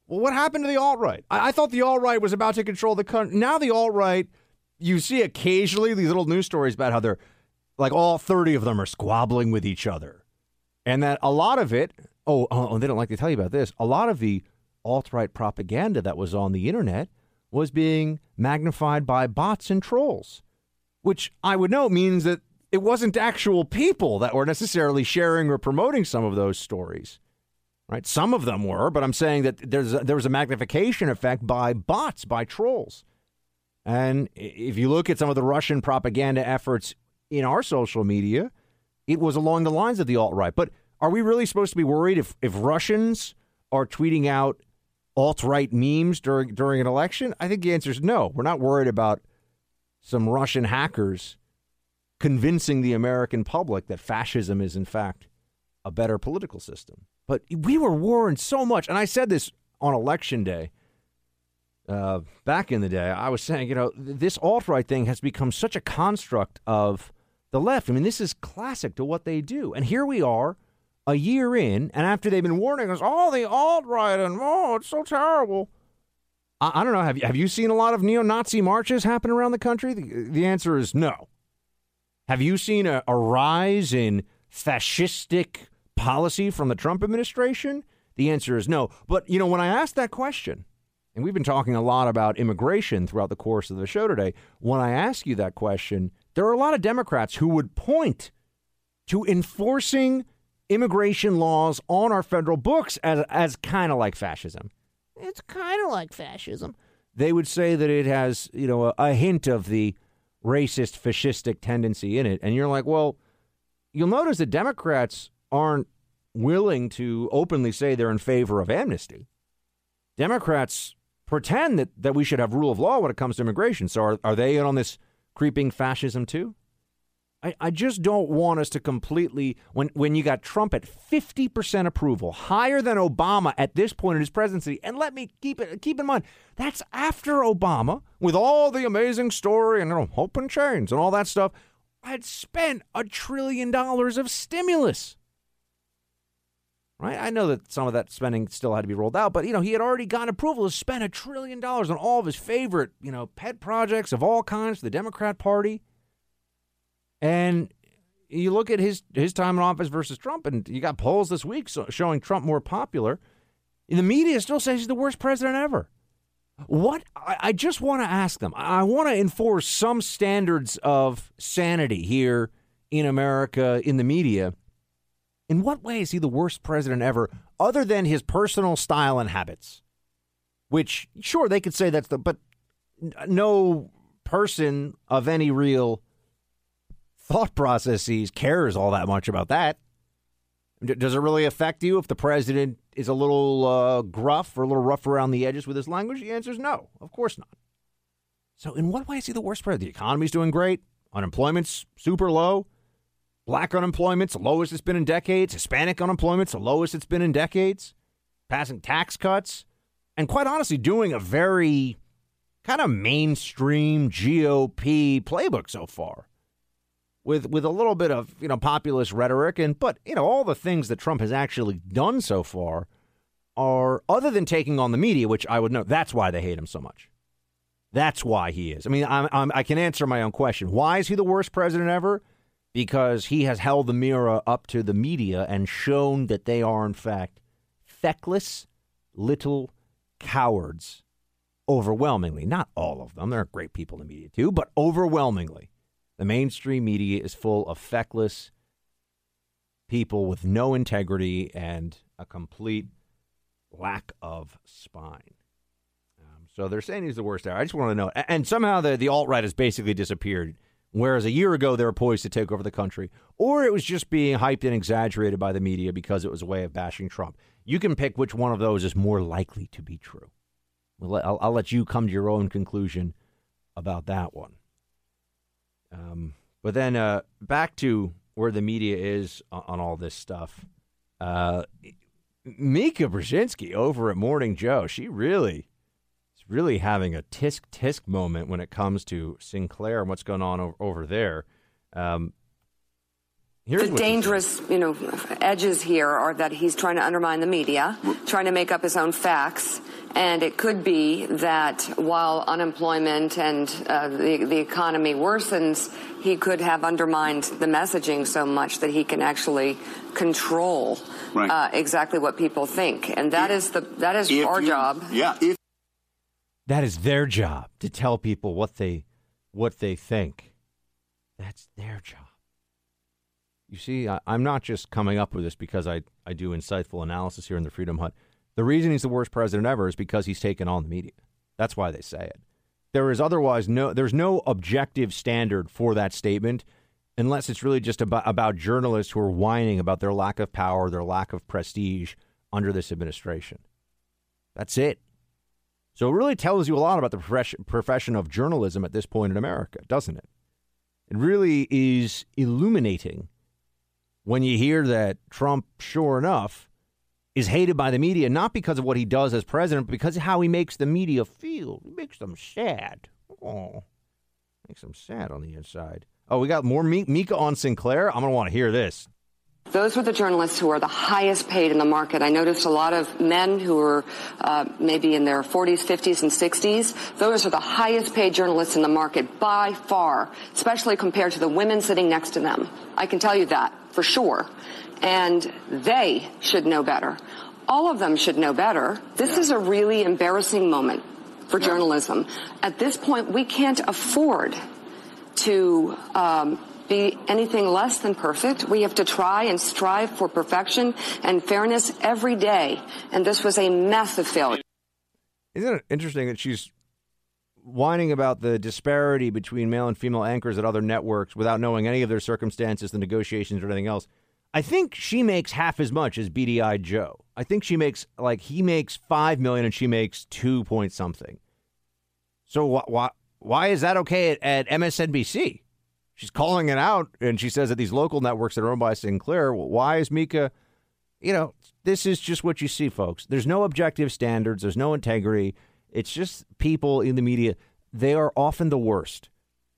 Well, what happened to the alt-right? I, I thought the alt-right was about to control the country. Now the alt-right, you see occasionally these little news stories about how they're, like all thirty of them are squabbling with each other. And that a lot of it, oh, oh, they don't like to tell you about this, a lot of the alt-right propaganda that was on the internet was being magnified by bots and trolls, which I would note means that it wasn't actual people that were necessarily sharing or promoting some of those stories, right? Some of them were, but I'm saying that there's a, there was a magnification effect by bots, by trolls. And if you look at some of the Russian propaganda efforts in our social media, it was along the lines of the alt-right. But are we really supposed to be worried if, if Russians are tweeting out alt-right memes during during an election? I think the answer is no. We're not worried about some Russian hackers convincing the American public that fascism is, in fact, a better political system. But we were warned so much. And I said this on election day. Uh, back in the day, I was saying, you know, this alt-right thing has become such a construct of the left. I mean, this is classic to what they do. And here we are, a year in, and after they've been warning us, oh, the alt-right, and oh, it's so terrible. I, I don't know, have you, have you seen a lot of neo-Nazi marches happen around the country? The, the answer is no. Have you seen a, a rise in fascistic policy from the Trump administration? The answer is no. But, you know, when I asked that question, and we've been talking a lot about immigration throughout the course of the show today, when I ask you that question, there are a lot of Democrats who would point to enforcing immigration laws on our federal books as as kind of like fascism. It's kind of like fascism. They would say that it has, you know, a, a hint of the racist, fascistic tendency in it. And you're like, well, you'll notice that Democrats aren't willing to openly say they're in favor of amnesty. Democrats pretend that, that we should have rule of law when it comes to immigration. So are, are they in on this creeping fascism too? I, I just don't want us to completely, when, when you got Trump at fifty percent approval, higher than Obama at this point in his presidency, and let me keep it keep in mind, that's after Obama, with all the amazing story and you know, hope and chains and all that stuff, had spent a trillion dollars of stimulus. Right? I know that some of that spending still had to be rolled out, but, you know, he had already gotten approval to spend a trillion dollars on all of his favorite, you know, pet projects of all kinds for the Democrat Party. And you look at his his time in office versus Trump, and you got polls this week showing Trump more popular. And the media still says he's the worst president ever. What? I, I just want to ask them. I want to enforce some standards of sanity here in America, in the media. In what way is he the worst president ever, other than his personal style and habits? Which, sure, they could say that's the, but no person of any real thought processes cares all that much about that. D- does it really affect you if the president is a little uh, gruff or a little rough around the edges with his language? The answer is no, of course not. So in what way is he the worst president? The economy's doing great. Unemployment's super low. Black unemployment's the lowest it's been in decades. Hispanic unemployment's the lowest it's been in decades. Passing tax cuts. And quite honestly, doing a very kind of mainstream G O P playbook so far. With with a little bit of, you know, populist rhetoric. And but, you know, all the things that Trump has actually done so far are, other than taking on the media, which I would know, that's why they hate him so much. That's why he is. I mean, I'm, I'm, I can answer my own question. Why is he the worst president ever? Because he has held the mirror up to the media and shown that they are, in fact, feckless little cowards. Overwhelmingly. Not all of them. There are great people in the media, too, but overwhelmingly. The mainstream media is full of feckless people with no integrity and a complete lack of spine. Um, so they're saying he's the worst ever. I just want to know. And somehow the, the alt-right has basically disappeared, whereas a year ago they were poised to take over the country. Or it was just being hyped and exaggerated by the media because it was a way of bashing Trump. You can pick which one of those is more likely to be true. I'll, I'll let you come to your own conclusion about that one. Um, but then uh, back to where the media is on, on all this stuff. Uh, Mika Brzezinski over at Morning Joe, she really is really having a tisk-tisk moment when it comes to Sinclair and what's going on over, over there. Um, here's the dangerous you know, edges here are that he's trying to undermine the media, trying to make up his own facts. And it could be that while unemployment and uh, the, the economy worsens, he could have undermined the messaging so much that he can actually control right. uh, exactly what people think. And that if, is the that is our you, job. Yeah. If- that is their job, to tell people what they what they think. That's their job. You see, I, I'm not just coming up with this because I, I do insightful analysis here in the Freedom Hut. The reason he's the worst president ever is because he's taken on the media. That's why they say it. There is otherwise no, there's no objective standard for that statement unless it's really just about, about journalists who are whining about their lack of power, their lack of prestige under this administration. That's it. So it really tells you a lot about the profession, profession of journalism at this point in America, doesn't it? It really is illuminating when you hear that Trump, sure enough, is hated by the media, not because of what he does as president, but because of how he makes the media feel. He makes them sad. Oh, makes them sad on the inside. Oh, we got more M- Mika on Sinclair. I'm going to want to hear this. Those were the journalists who are the highest paid in the market. I noticed a lot of men who were uh, maybe in their forties, fifties, and sixties. Those are the highest paid journalists in the market by far, especially compared to the women sitting next to them. I can tell you that for sure. And they should know better. All of them should know better. This is a really embarrassing moment for journalism. At this point, we can't afford to um, be anything less than perfect. We have to try and strive for perfection and fairness every day. And this was a massive failure. Isn't it interesting that she's whining about the disparity between male and female anchors at other networks without knowing any of their circumstances, the negotiations, or anything else? I think she makes half as much as B D I Joe. I think she makes, like, he makes five million and she makes two point something. So wh- wh- Why is that okay at, at M S N B C? She's calling it out, and she says that these local networks that are owned by Sinclair, why is Mika, you know, this is just what you see, folks. There's no objective standards. There's no integrity. It's just people in the media. They are often the worst.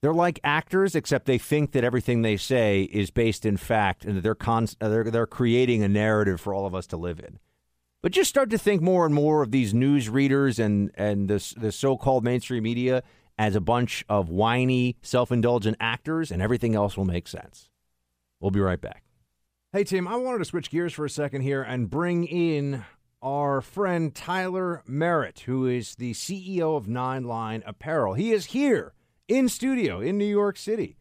They're like actors, except they think that everything they say is based in fact, and that they're, con- they're, they're creating a narrative for all of us to live in. But just start to think more and more of these news readers and, and the, the so-called mainstream media as a bunch of whiny, self-indulgent actors, and everything else will make sense. We'll be right back. Hey, Tim, I wanted to switch gears for a second here and bring in our friend Tyler Merritt, who is the C E O of Nine Line Apparel. He is here in studio in New York City,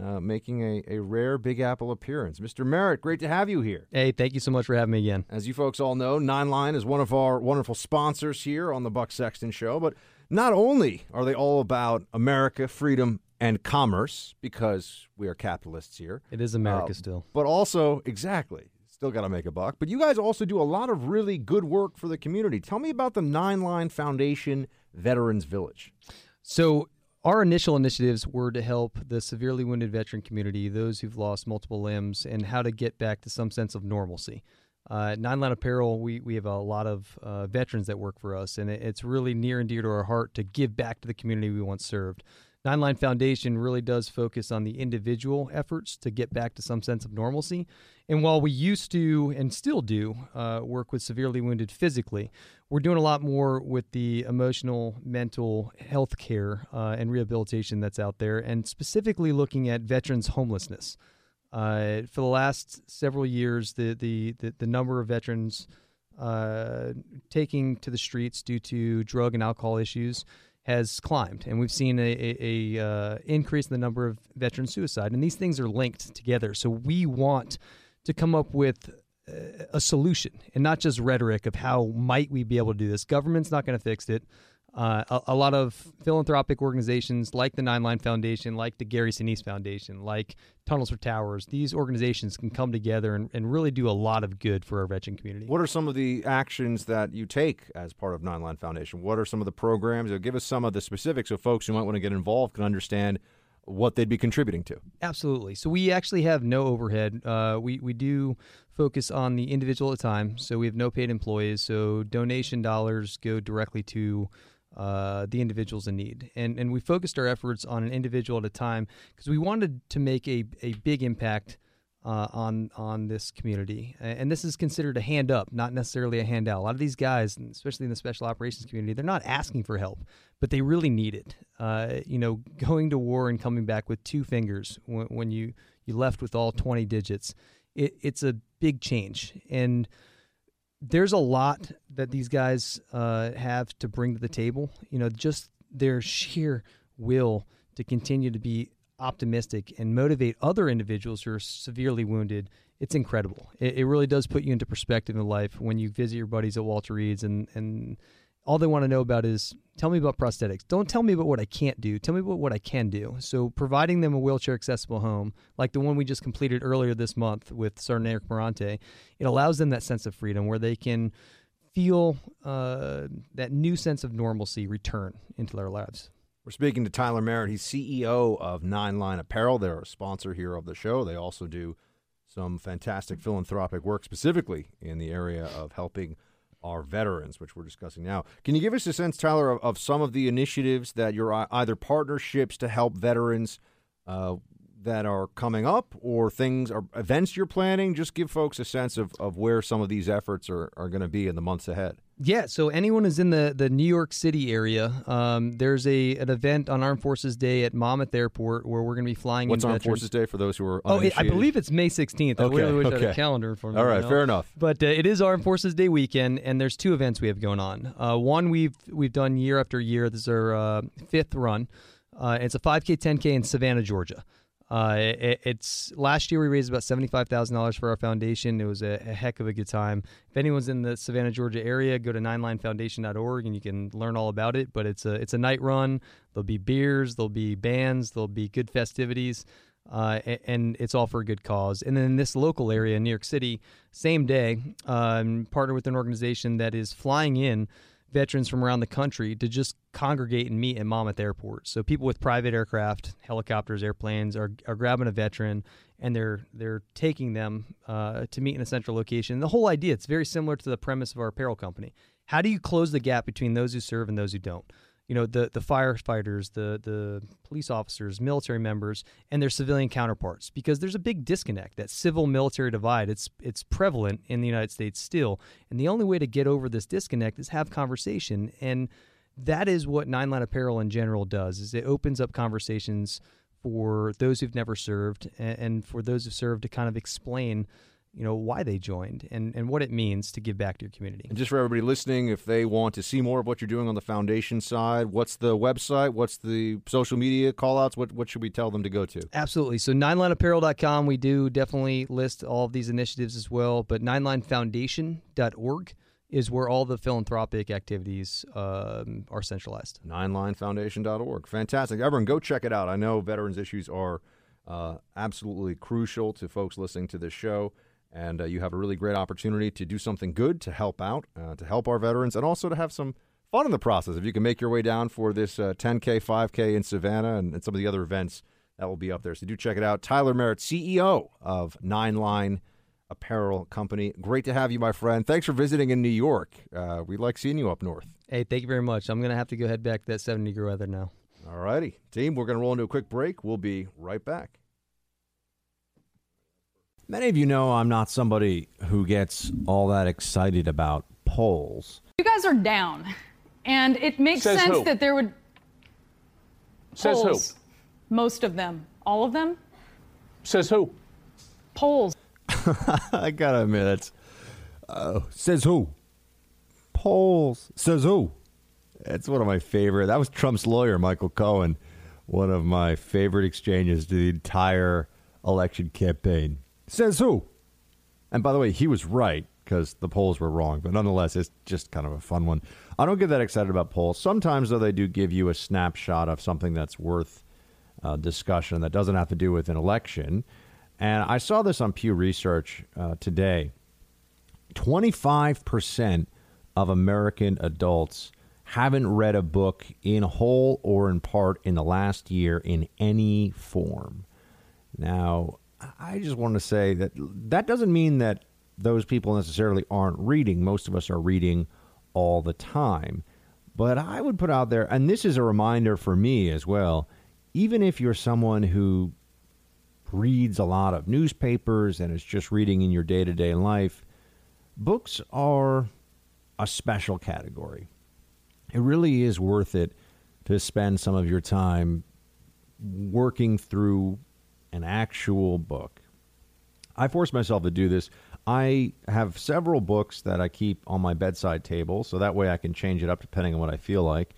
uh, making a, a rare Big Apple appearance. Mister Merritt, great to have you here. Hey, thank you so much for having me again. As you folks all know, Nine Line is one of our wonderful sponsors here on the Buck Sexton Show, but not only are they all about America, freedom, and commerce, because we are capitalists here. It is America uh, still. But also, exactly, still got to make a buck. But you guys also do a lot of really good work for the community. Tell me about the Nine Line Foundation Veterans Village. So our initial initiatives were to help the severely wounded veteran community, those who've lost multiple limbs, and how to get back to some sense of normalcy. Uh, Nine Line Apparel, we, we have a lot of uh, veterans that work for us, and it, it's really near and dear to our heart to give back to the community we once served. Nine Line Foundation really does focus on the individual efforts to get back to some sense of normalcy. And while we used to and still do uh, work with severely wounded physically, we're doing a lot more with the emotional, mental health care uh, and rehabilitation that's out there, and specifically looking at veterans' homelessness. Uh, for the last several years, the the, the, the number of veterans uh, taking to the streets due to drug and alcohol issues has climbed, and we've seen a, a, a uh, increase in the number of veteran suicide. And these things are linked together. So we want to come up with a, a solution, and not just rhetoric of how might we be able to do this. Government's not going to fix it. Uh, a, a lot of philanthropic organizations like the Nine Line Foundation, like the Gary Sinise Foundation, like Tunnels for Towers, these organizations can come together and, and really do a lot of good for our veteran community. What are some of the actions that you take as part of Nine Line Foundation? What are some of the programs? Give us some of the specifics so folks who might want to get involved can understand what they'd be contributing to. Absolutely. So we actually have no overhead. Uh, we, we do focus on the individual at a time, so we have no paid employees, so donation dollars go directly to Uh, the individuals in need. And and we focused our efforts on an individual at a time because we wanted to make a, a big impact uh, on on this community. And this is considered a hand up, not necessarily a handout. A lot of these guys, especially in the special operations community, they're not asking for help, but they really need it. Uh, you know, going to war and coming back with two fingers when, when you, you left with all twenty digits, it, it's a big change. And there's a lot that these guys uh, have to bring to the table. You know, just their sheer will to continue to be optimistic and motivate other individuals who are severely wounded. It's incredible. It, it really does put you into perspective in life when you visit your buddies at Walter Reed's and, and all they want to know about is, tell me about prosthetics. Don't tell me about what I can't do. Tell me about what I can do. So providing them a wheelchair-accessible home, like the one we just completed earlier this month with Sergeant Eric Morante, it allows them that sense of freedom where they can feel uh, that new sense of normalcy return into their lives. We're speaking to Tyler Merritt. He's C E O of Nine Line Apparel. They're a sponsor here of the show. They also do some fantastic philanthropic work, specifically in the area of helping our veterans, which we're discussing now. Can you give us a sense, Tyler, of, of some of the initiatives that you're either partnerships to help veterans uh, that are coming up or things or events you're planning? Just give folks a sense of, of where some of these efforts are, are going to be in the months ahead. Yeah, so anyone who's in the, the New York City area, um, there's a an event on Armed Forces Day at Monmouth Airport where we're going to be flying What's in What's Armed veterans. Forces Day for those who are uninitiated? Oh, it, I believe it's May sixteenth. Okay, I really wish okay. I had a calendar for me. All right, right fair enough. But uh, it is Armed Forces Day weekend, and there's two events we have going on. Uh, one we've we've done year after year. This is our uh, fifth run. Uh, it's a five K, ten K in Savannah, Georgia. Uh, it, it's last year we raised about seventy-five thousand dollars for our foundation. It was a, a heck of a good time. If anyone's in the Savannah, Georgia area, go to nine line foundation dot org and you can learn all about it. But it's a it's a night run. There'll be beers, there'll be bands, there'll be good festivities, uh, and, and it's all for a good cause. And then in this local area in New York City, same day, um, partner with an organization that is flying in veterans from around the country to just congregate and meet at Monmouth Airport. So people with private aircraft, helicopters, airplanes are are grabbing a veteran and they're they're taking them uh, to meet in a central location. And the whole idea, it's very similar to the premise of our apparel company. How do you close the gap between those who serve and those who don't? You know, the, the firefighters, the, the police officers, military members, and their civilian counterparts, because there's a big disconnect, that civil-military divide. It's it's prevalent in the United States still, and the only way to get over this disconnect is have conversation, and that is what Nine Line Apparel in general does, is it opens up conversations for those who've never served and, and for those who've served to kind of explain, you know, why they joined and, and what it means to give back to your community. And just for everybody listening, if they want to see more of what you're doing on the foundation side, what's the website? What's the social media call-outs? What what should we tell them to go to? Absolutely. So nine line apparel dot com, we do definitely list all of these initiatives as well, but nine line foundation dot org is where all the philanthropic activities um, are centralized. nine line foundation dot org. Fantastic. Everyone, go check it out. I know veterans issues are uh, absolutely crucial to folks listening to this show. And uh, you have a really great opportunity to do something good, to help out, uh, to help our veterans, and also to have some fun in the process. If you can make your way down for this uh, ten K, five K in Savannah and, and some of the other events that will be up there. So do check it out. Tyler Merritt, C E O of Nine Line Apparel Company. Great to have you, my friend. Thanks for visiting in New York. Uh, we like seeing you up north. Hey, thank you very much. I'm going to have to go head back to that seventy degree weather now. All righty. Team, we're going to roll into a quick break. We'll be right back. Many of you know I'm not somebody who gets all that excited about polls. You guys are down, and it makes Says sense who? that there would... Says polls. who? Most of them. All of them? Says who? Polls. I gotta admit, it's... Uh, says who? Polls. Says who? It's one of my favorite. That was Trump's lawyer, Michael Cohen. One of my favorite exchanges to the entire election campaign. Says who? And by the way, he was right because the polls were wrong. But nonetheless, it's just kind of a fun one. I don't get that excited about polls. Sometimes, though, they do give you a snapshot of something that's worth uh, discussion that doesn't have to do with an election. And I saw this on Pew Research uh, today. twenty-five percent of American adults haven't read a book in whole or in part in the last year in any form. Now, I just want to say that that doesn't mean that those people necessarily aren't reading. Most of us are reading all the time. But I would put out there, and this is a reminder for me as well, even if you're someone who reads a lot of newspapers and is just reading in your day-to-day life, books are a special category. It really is worth it to spend some of your time working through an actual book. I force myself to do this. I have several books that I keep on my bedside table, so that way I can change it up depending on what I feel like.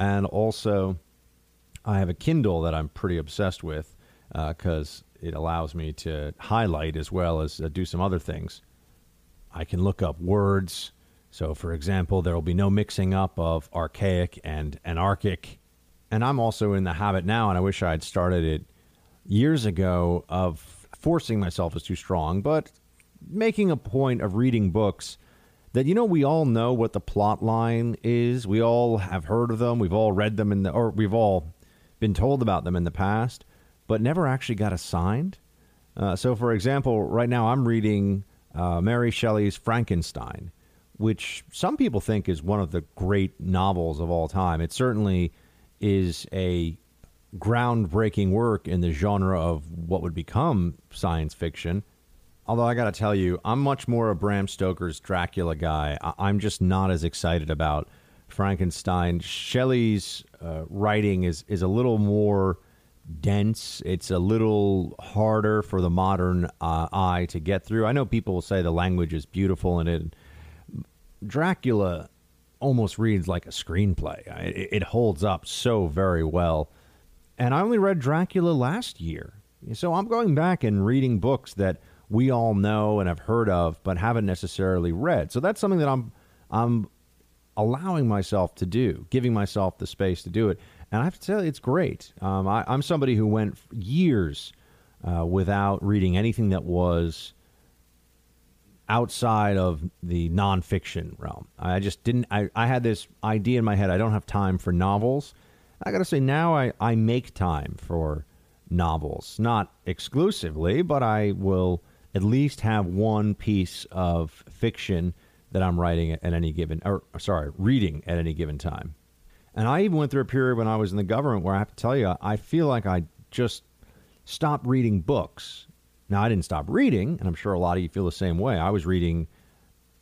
And also, I have a Kindle that I'm pretty obsessed with because uh, it allows me to highlight as well as uh, do some other things. I can look up words. So, for example, there will be no mixing up of archaic and anarchic. And I'm also in the habit now, and I wish I had started it years ago, of forcing myself is too strong, but making a point of reading books that, you know, we all know what the plot line is. We all have heard of them. We've all read them in the, or we've all been told about them in the past, but never actually got assigned. Uh, so, for example, right now I'm reading uh, Mary Shelley's Frankenstein, which some people think is one of the great novels of all time. It certainly is a groundbreaking work in the genre of what would become science fiction. Although I got to tell you, I'm much more a Bram Stoker's Dracula guy. I- I'm just not as excited about Frankenstein. Shelley's uh, writing is, is a little more dense. It's a little harder for the modern uh, eye to get through. I know people will say the language is beautiful in it. Dracula almost reads like a screenplay. It, it holds up so very well. And I only read Dracula last year. So I'm going back and reading books that we all know and have heard of, but haven't necessarily read. So that's something that I'm I'm allowing myself to do, giving myself the space to do it. And I have to tell you, it's great. Um, I, I'm somebody who went years uh, without reading anything that was outside of the nonfiction realm. I just didn't. I, I had this idea in my head. I don't have time for novels. I got to say now I, I make time for novels, not exclusively, but I will at least have one piece of fiction that I'm writing at any given or sorry, reading at any given time. And I even went through a period when I was in the government where I have to tell you, I feel like I just stopped reading books. Now, I didn't stop reading, and I'm sure a lot of you feel the same way. I was reading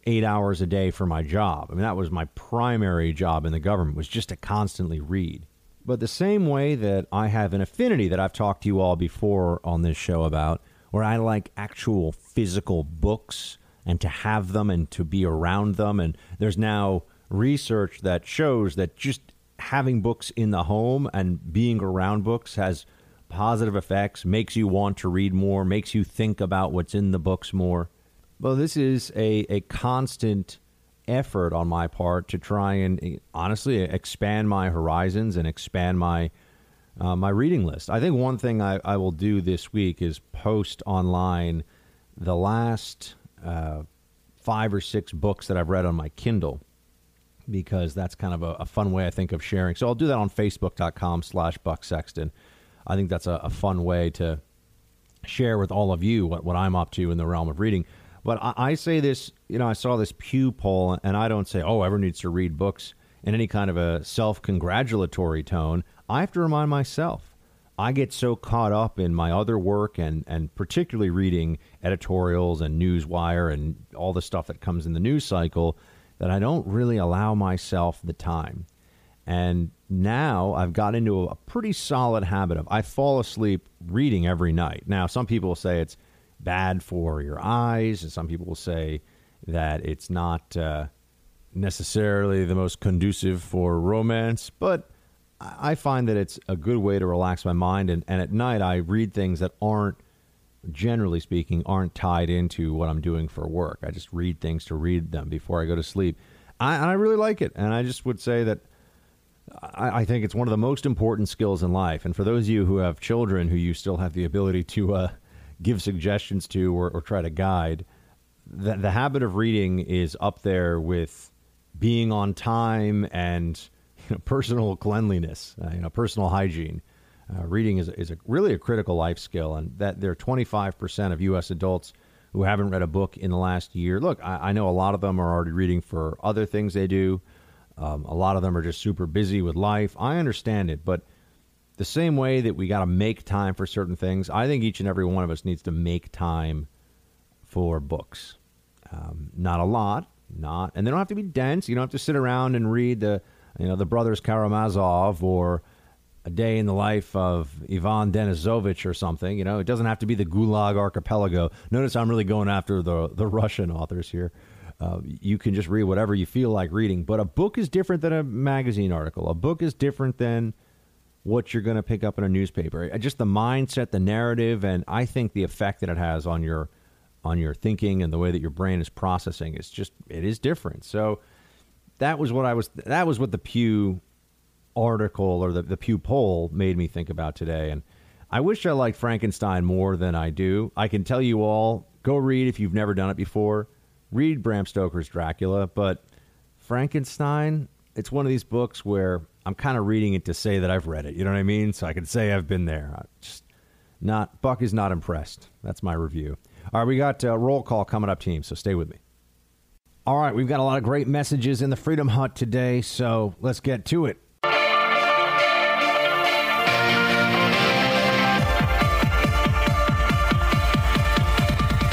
eight hours a day for my job. I mean, that was my primary job in the government, was just to constantly read. But the same way that I have an affinity that I've talked to you all before on this show about, where I like actual physical books and to have them and to be around them. And there's now research that shows that just having books in the home and being around books has positive effects, makes you want to read more, makes you think about what's in the books more. Well, this is a, a constant effort on my part to try and honestly expand my horizons and expand my uh, my reading list. I think one thing I, I will do this week is post online the last uh, five or six books that I've read on my Kindle, because that's kind of a, a fun way, I think, of sharing. So I'll do that on Facebook.com slash Buck Sexton. I think that's a, a fun way to share with all of you what, what I'm up to in the realm of reading. But I, I say this, you know, I saw this Pew poll, and I don't say, oh, everyone needs to read books in any kind of a self-congratulatory tone. I have to remind myself. I get so caught up in my other work and, and particularly reading editorials and Newswire and all the stuff that comes in the news cycle that I don't really allow myself the time. And now I've got into a pretty solid habit of I fall asleep reading every night. Now, some people say it's bad for your eyes, and some people will say that it's not uh, necessarily the most conducive for romance, but I find that it's a good way to relax my mind. And, and at night, I read things that aren't, generally speaking, aren't tied into what I'm doing for work. I just read things to read them before I go to sleep. I, and I really like it. And I just would say that I, I think it's one of the most important skills in life. And for those of you who have children who you still have the ability to uh, give suggestions to or, or try to guide, the, the habit of reading is up there with being on time and, you know, personal cleanliness, uh, you know, personal hygiene. Uh, reading is, is a, really a critical life skill, and that there are twenty-five percent of U S adults who haven't read a book in the last year. Look, I, I know a lot of them are already reading for other things they do. Um, a lot of them are just super busy with life. I understand it, but the same way that we got to make time for certain things, I think each and every one of us needs to make time for books. Um, not a lot, not, and they don't have to be dense. You don't have to sit around and read the, you know, the Brothers Karamazov or A Day in the Life of Ivan Denisovich or something. You know, it doesn't have to be the Gulag Archipelago. Notice I'm really going after the the Russian authors here. Uh, you can just read whatever you feel like reading. But a book is different than a magazine article. A book is different than what you're going to pick up in a newspaper. Just the mindset, the narrative, and I think the effect that it has on your on your thinking and the way that your brain is processing. It's just, it is different. So that was what I was, that was what the Pew article or the, the Pew poll made me think about today. And I wish I liked Frankenstein more than I do. I can tell you all, go read if you've never done it before. Read Bram Stoker's Dracula, but Frankenstein, it's one of these books where I'm kind of reading it to say that I've read it. You know what I mean? So I can say I've been there. I'm just not, Buck is not impressed. That's my review. All right, we got a roll call coming up, team, so stay with me. All right, we've got a lot of great messages in the Freedom Hut today, so let's get to it.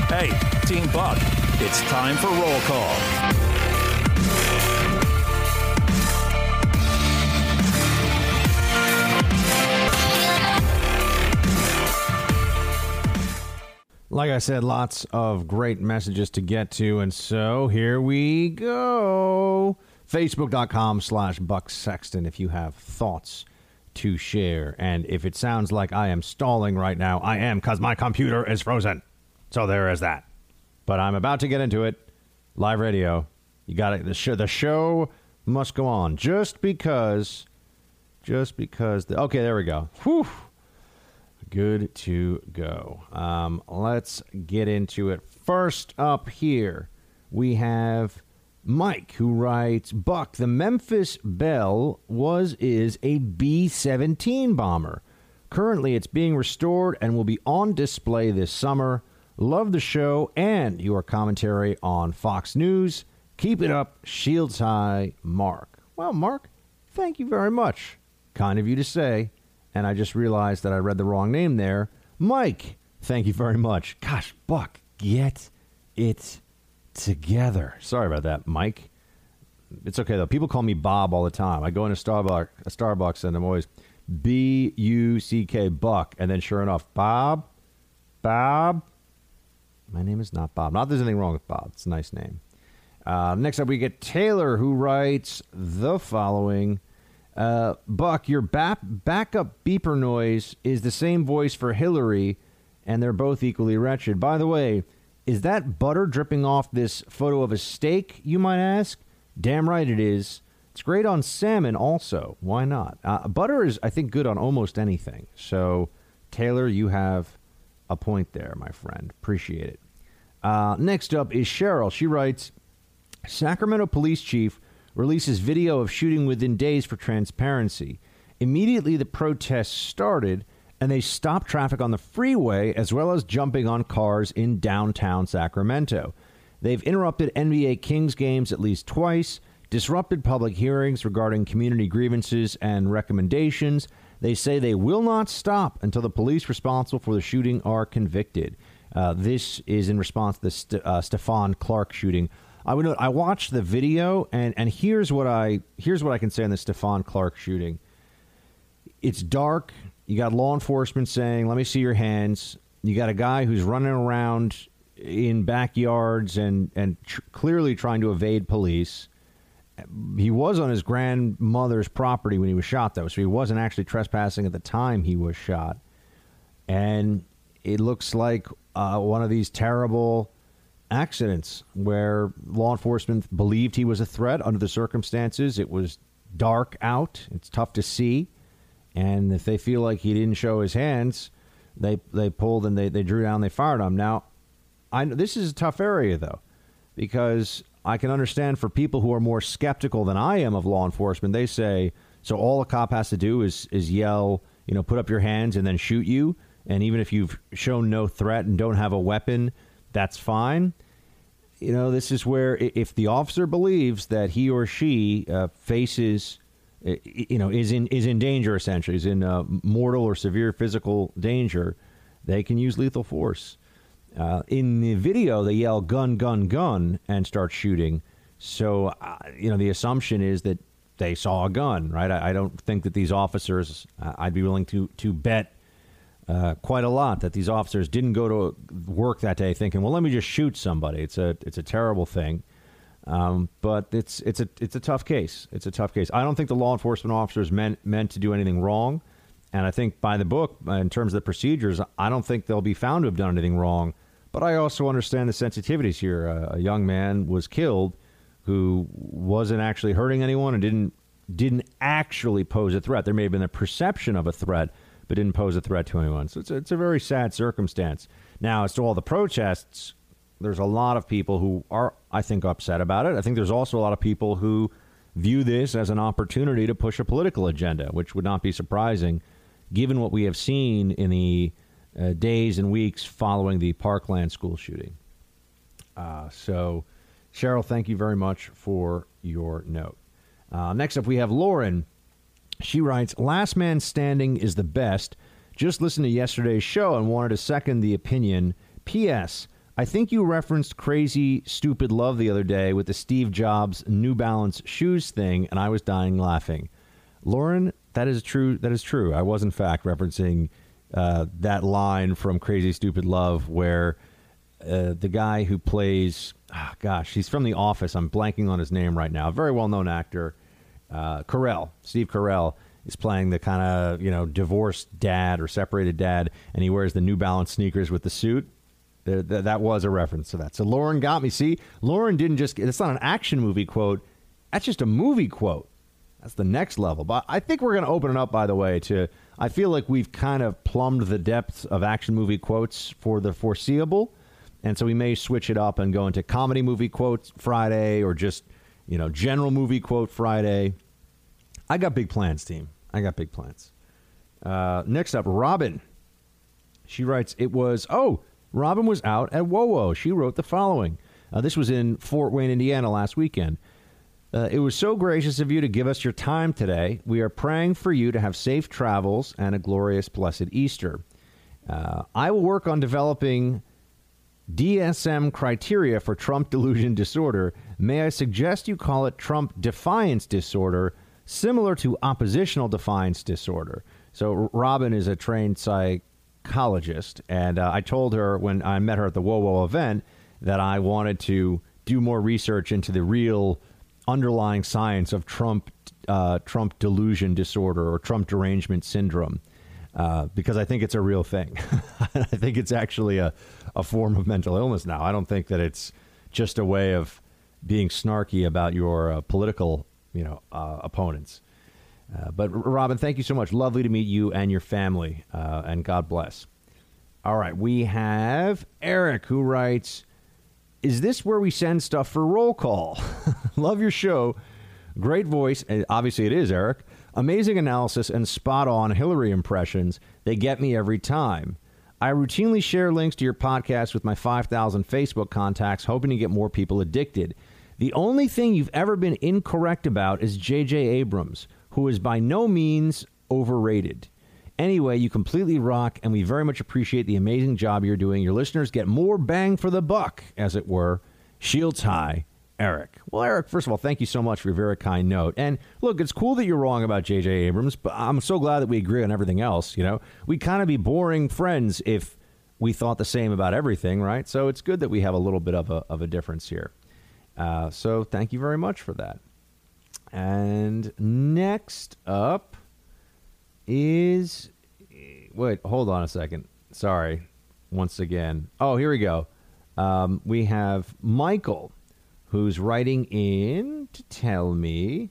Hey, Team Buck, it's time for roll call. Like I said, lots of great messages to get to, and so here we go. Facebook.com slash Buck Sexton if you have thoughts to share. And if it sounds like I am stalling right now, I am, because my computer is frozen. So there is that. But I'm about to get into it. Live radio. You got it. The show, the show must go on. Just because. Just because. The, okay, there we go. Whew. good to go. Um, let's get into it. First up here, we have Mike, who writes, Buck, the Memphis Belle was, is a B seventeen bomber. Currently, it's being restored and will be on display this summer. Love the show and your commentary on Fox News. Keep it up. Shields high, Mark. Well, Mark, thank you very much. Kind of you to say. And I just realized that I read the wrong name there. Mike, thank you very much. Gosh, Buck, get it together. Sorry about that, Mike. It's okay, though. People call me Bob all the time. I go into Starbucks, a Starbucks and I'm always... B U C K, Buck, and then sure enough, Bob, Bob. My name is not Bob. Not that there's anything wrong with Bob. It's a nice name. Uh, next up, we get Taylor, who writes the following. Uh, Buck, your back, backup beeper noise is the same voice for Hillary, and they're both equally wretched. By the way, is that butter dripping off this photo of a steak, you might ask? Damn right it is. It's great on salmon also. Why not? Uh, butter is, I think, good on almost anything. So, Taylor, you have a point there, my friend. Appreciate it. Uh, next up is Cheryl. She writes, Sacramento Police Chief releases video of shooting within days for transparency. Immediately, the protests started, and they stopped traffic on the freeway as well as jumping on cars in downtown Sacramento. They've interrupted N B A Kings games at least twice, disrupted public hearings regarding community grievances and recommendations. They say they will not stop until the police responsible for the shooting are convicted. Uh, this is in response to the St- uh, Stephon Clark shooting. I would note, I watched the video, and, and here's what I here's what I can say on the Stephon Clark shooting. It's dark. You got law enforcement saying, "Let me see your hands." You got a guy who's running around in backyards and and tr- clearly trying to evade police. He was on his grandmother's property when he was shot, though, so he wasn't actually trespassing at the time he was shot. And it looks like uh, one of these terrible accidents where law enforcement believed he was a threat under the circumstances. It was dark out. It's tough to see. And if they feel like he didn't show his hands, they they pulled and they, they drew down, they fired him. Now, I this is a tough area, though, because I can understand for people who are more skeptical than I am of law enforcement. They say, so all a cop has to do is is yell, you know, put up your hands and then shoot you. And even if you've shown no threat and don't have a weapon, that's fine. You know, this is where if the officer believes that he or she uh, faces, you know, is in is in danger, essentially, is in uh, mortal or severe physical danger, they can use lethal force. Uh, in the video, they yell gun, gun, gun and start shooting. So, uh, you know, the assumption is that they saw a gun, right? I, I don't think that these officers, uh, I'd be willing to to bet uh, quite a lot that these officers didn't go to work that day thinking, well, let me just shoot somebody. It's a it's a terrible thing. Um, but it's it's a it's a tough case. It's a tough case. I don't think the law enforcement officers meant meant to do anything wrong. And I think by the book, in terms of the procedures, I don't think they'll be found to have done anything wrong. But I also understand the sensitivities here. Uh, a young man was killed who wasn't actually hurting anyone and didn't didn't actually pose a threat. There may have been a perception of a threat, but didn't pose a threat to anyone. So it's a, it's a very sad circumstance. Now, as to all the protests, there's a lot of people who are, I think, upset about it. I think there's also a lot of people who view this as an opportunity to push a political agenda, which would not be surprising given what we have seen in the Uh, days and weeks following the Parkland school shooting. Uh, so, Cheryl, thank you very much for your note. Uh, next up, we have Lauren. She writes, Last Man Standing is the best. Just listened to yesterday's show and wanted to second the opinion. P S. I think you referenced Crazy Stupid Love the other day with the Steve Jobs New Balance shoes thing, and I was dying laughing. Lauren, that is true. That is true. I was, in fact, referencing Uh, that line from Crazy Stupid Love where uh, the guy who plays, oh gosh, he's from The Office. I'm blanking on his name right now. A very well-known actor, uh, Carell, Steve Carell, is playing the kind of, you know, divorced dad or separated dad, and he wears the New Balance sneakers with the suit. The, the, that was a reference to that. So Lauren got me. See, Lauren didn't just, it's not an action movie quote. That's just a movie quote. That's the next level. But I think we're going to open it up, by the way, to, I feel like we've kind of plumbed the depths of action movie quotes for the foreseeable. And so we may switch it up and go into comedy movie quotes Friday, or just, you know, general movie quote Friday. I got big plans, team. I got big plans. Uh, next up, Robin. She writes, it was, oh, Robin was out at WoWo. She wrote the following. Uh, this was in Fort Wayne, Indiana last weekend. Uh, it was so gracious of you to give us your time today. We are praying for you to have safe travels and a glorious, blessed Easter. Uh, I will work on developing D S M criteria for Trump delusion disorder. May I suggest you call it Trump defiance disorder, similar to oppositional defiance disorder. So Robin is a trained psychologist, and uh, I told her when I met her at the WoWo event that I wanted to do more research into the real underlying science of Trump uh, Trump delusion disorder or Trump derangement syndrome, uh, because I think it's a real thing. I think it's actually a, a form of mental illness now. I don't think that it's just a way of being snarky about your uh, political, you know, uh, opponents. Uh, but Robin, thank you so much. Lovely to meet you and your family, uh, and God bless. All right. We have Eric, who writes, is this where we send stuff for roll call? Love your show. Great voice. And obviously it is, Eric. Amazing analysis and spot on Hillary impressions. They get me every time. I routinely share links to your podcast with my five thousand Facebook contacts, hoping to get more people addicted. The only thing you've ever been incorrect about is J J Abrams, who is by no means overrated. Anyway, you completely rock, and we very much appreciate the amazing job you're doing. Your listeners get more bang for the buck, as it were. Shields high, Eric. Well, Eric, first of all, thank you so much for your very kind note. And look, it's cool that you're wrong about J J Abrams, but I'm so glad that we agree on everything else. You know, we'd kind of be boring friends if we thought the same about everything, right? So it's good that we have a little bit of a, of a difference here. Uh, so thank you very much for that. And next up is, wait, hold on a second. Sorry. Once again. Oh, here we go. Um, we have Michael, who's writing in to tell me,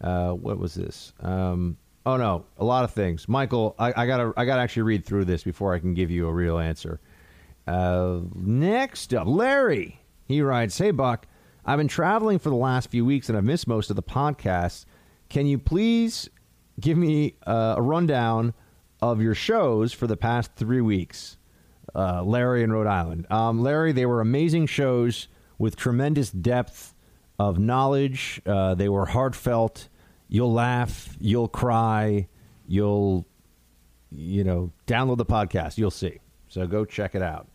uh, what was this? Um, oh no, a lot of things. Michael, I, I gotta, I gotta actually read through this before I can give you a real answer. Uh, next up, Larry, he writes, hey Buck, I've been traveling for the last few weeks and I've missed most of the podcasts. Can you please give me uh, a rundown of your shows for the past three weeks? Uh, Larry in Rhode Island. Um, Larry, they were amazing shows with tremendous depth of knowledge. Uh, they were heartfelt. You'll laugh. You'll cry. You'll, you know, download the podcast. You'll see. So go check it out.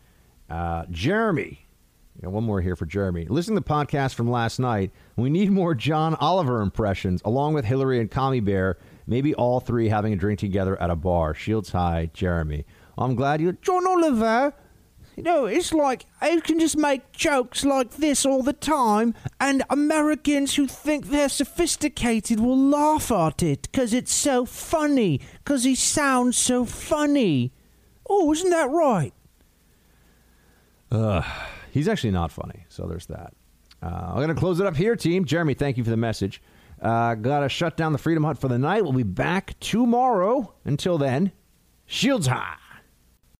Uh, Jeremy. Yeah, one more here for Jeremy. Listening to the podcast from last night, we need more John Oliver impressions, along with Hillary and Commie Bear, maybe all three having a drink together at a bar. Shields high, Jeremy. I'm glad you... John Oliver! You know, it's like, I can just make jokes like this all the time, and Americans who think they're sophisticated will laugh at it, because it's so funny, because he sounds so funny. Oh, isn't that right? Ugh. He's actually not funny, so there's that. Uh, I'm going to close it up here, team. Jeremy, thank you for the message. Uh, got to shut down the Freedom Hut for the night. We'll be back tomorrow. Until then, shields high.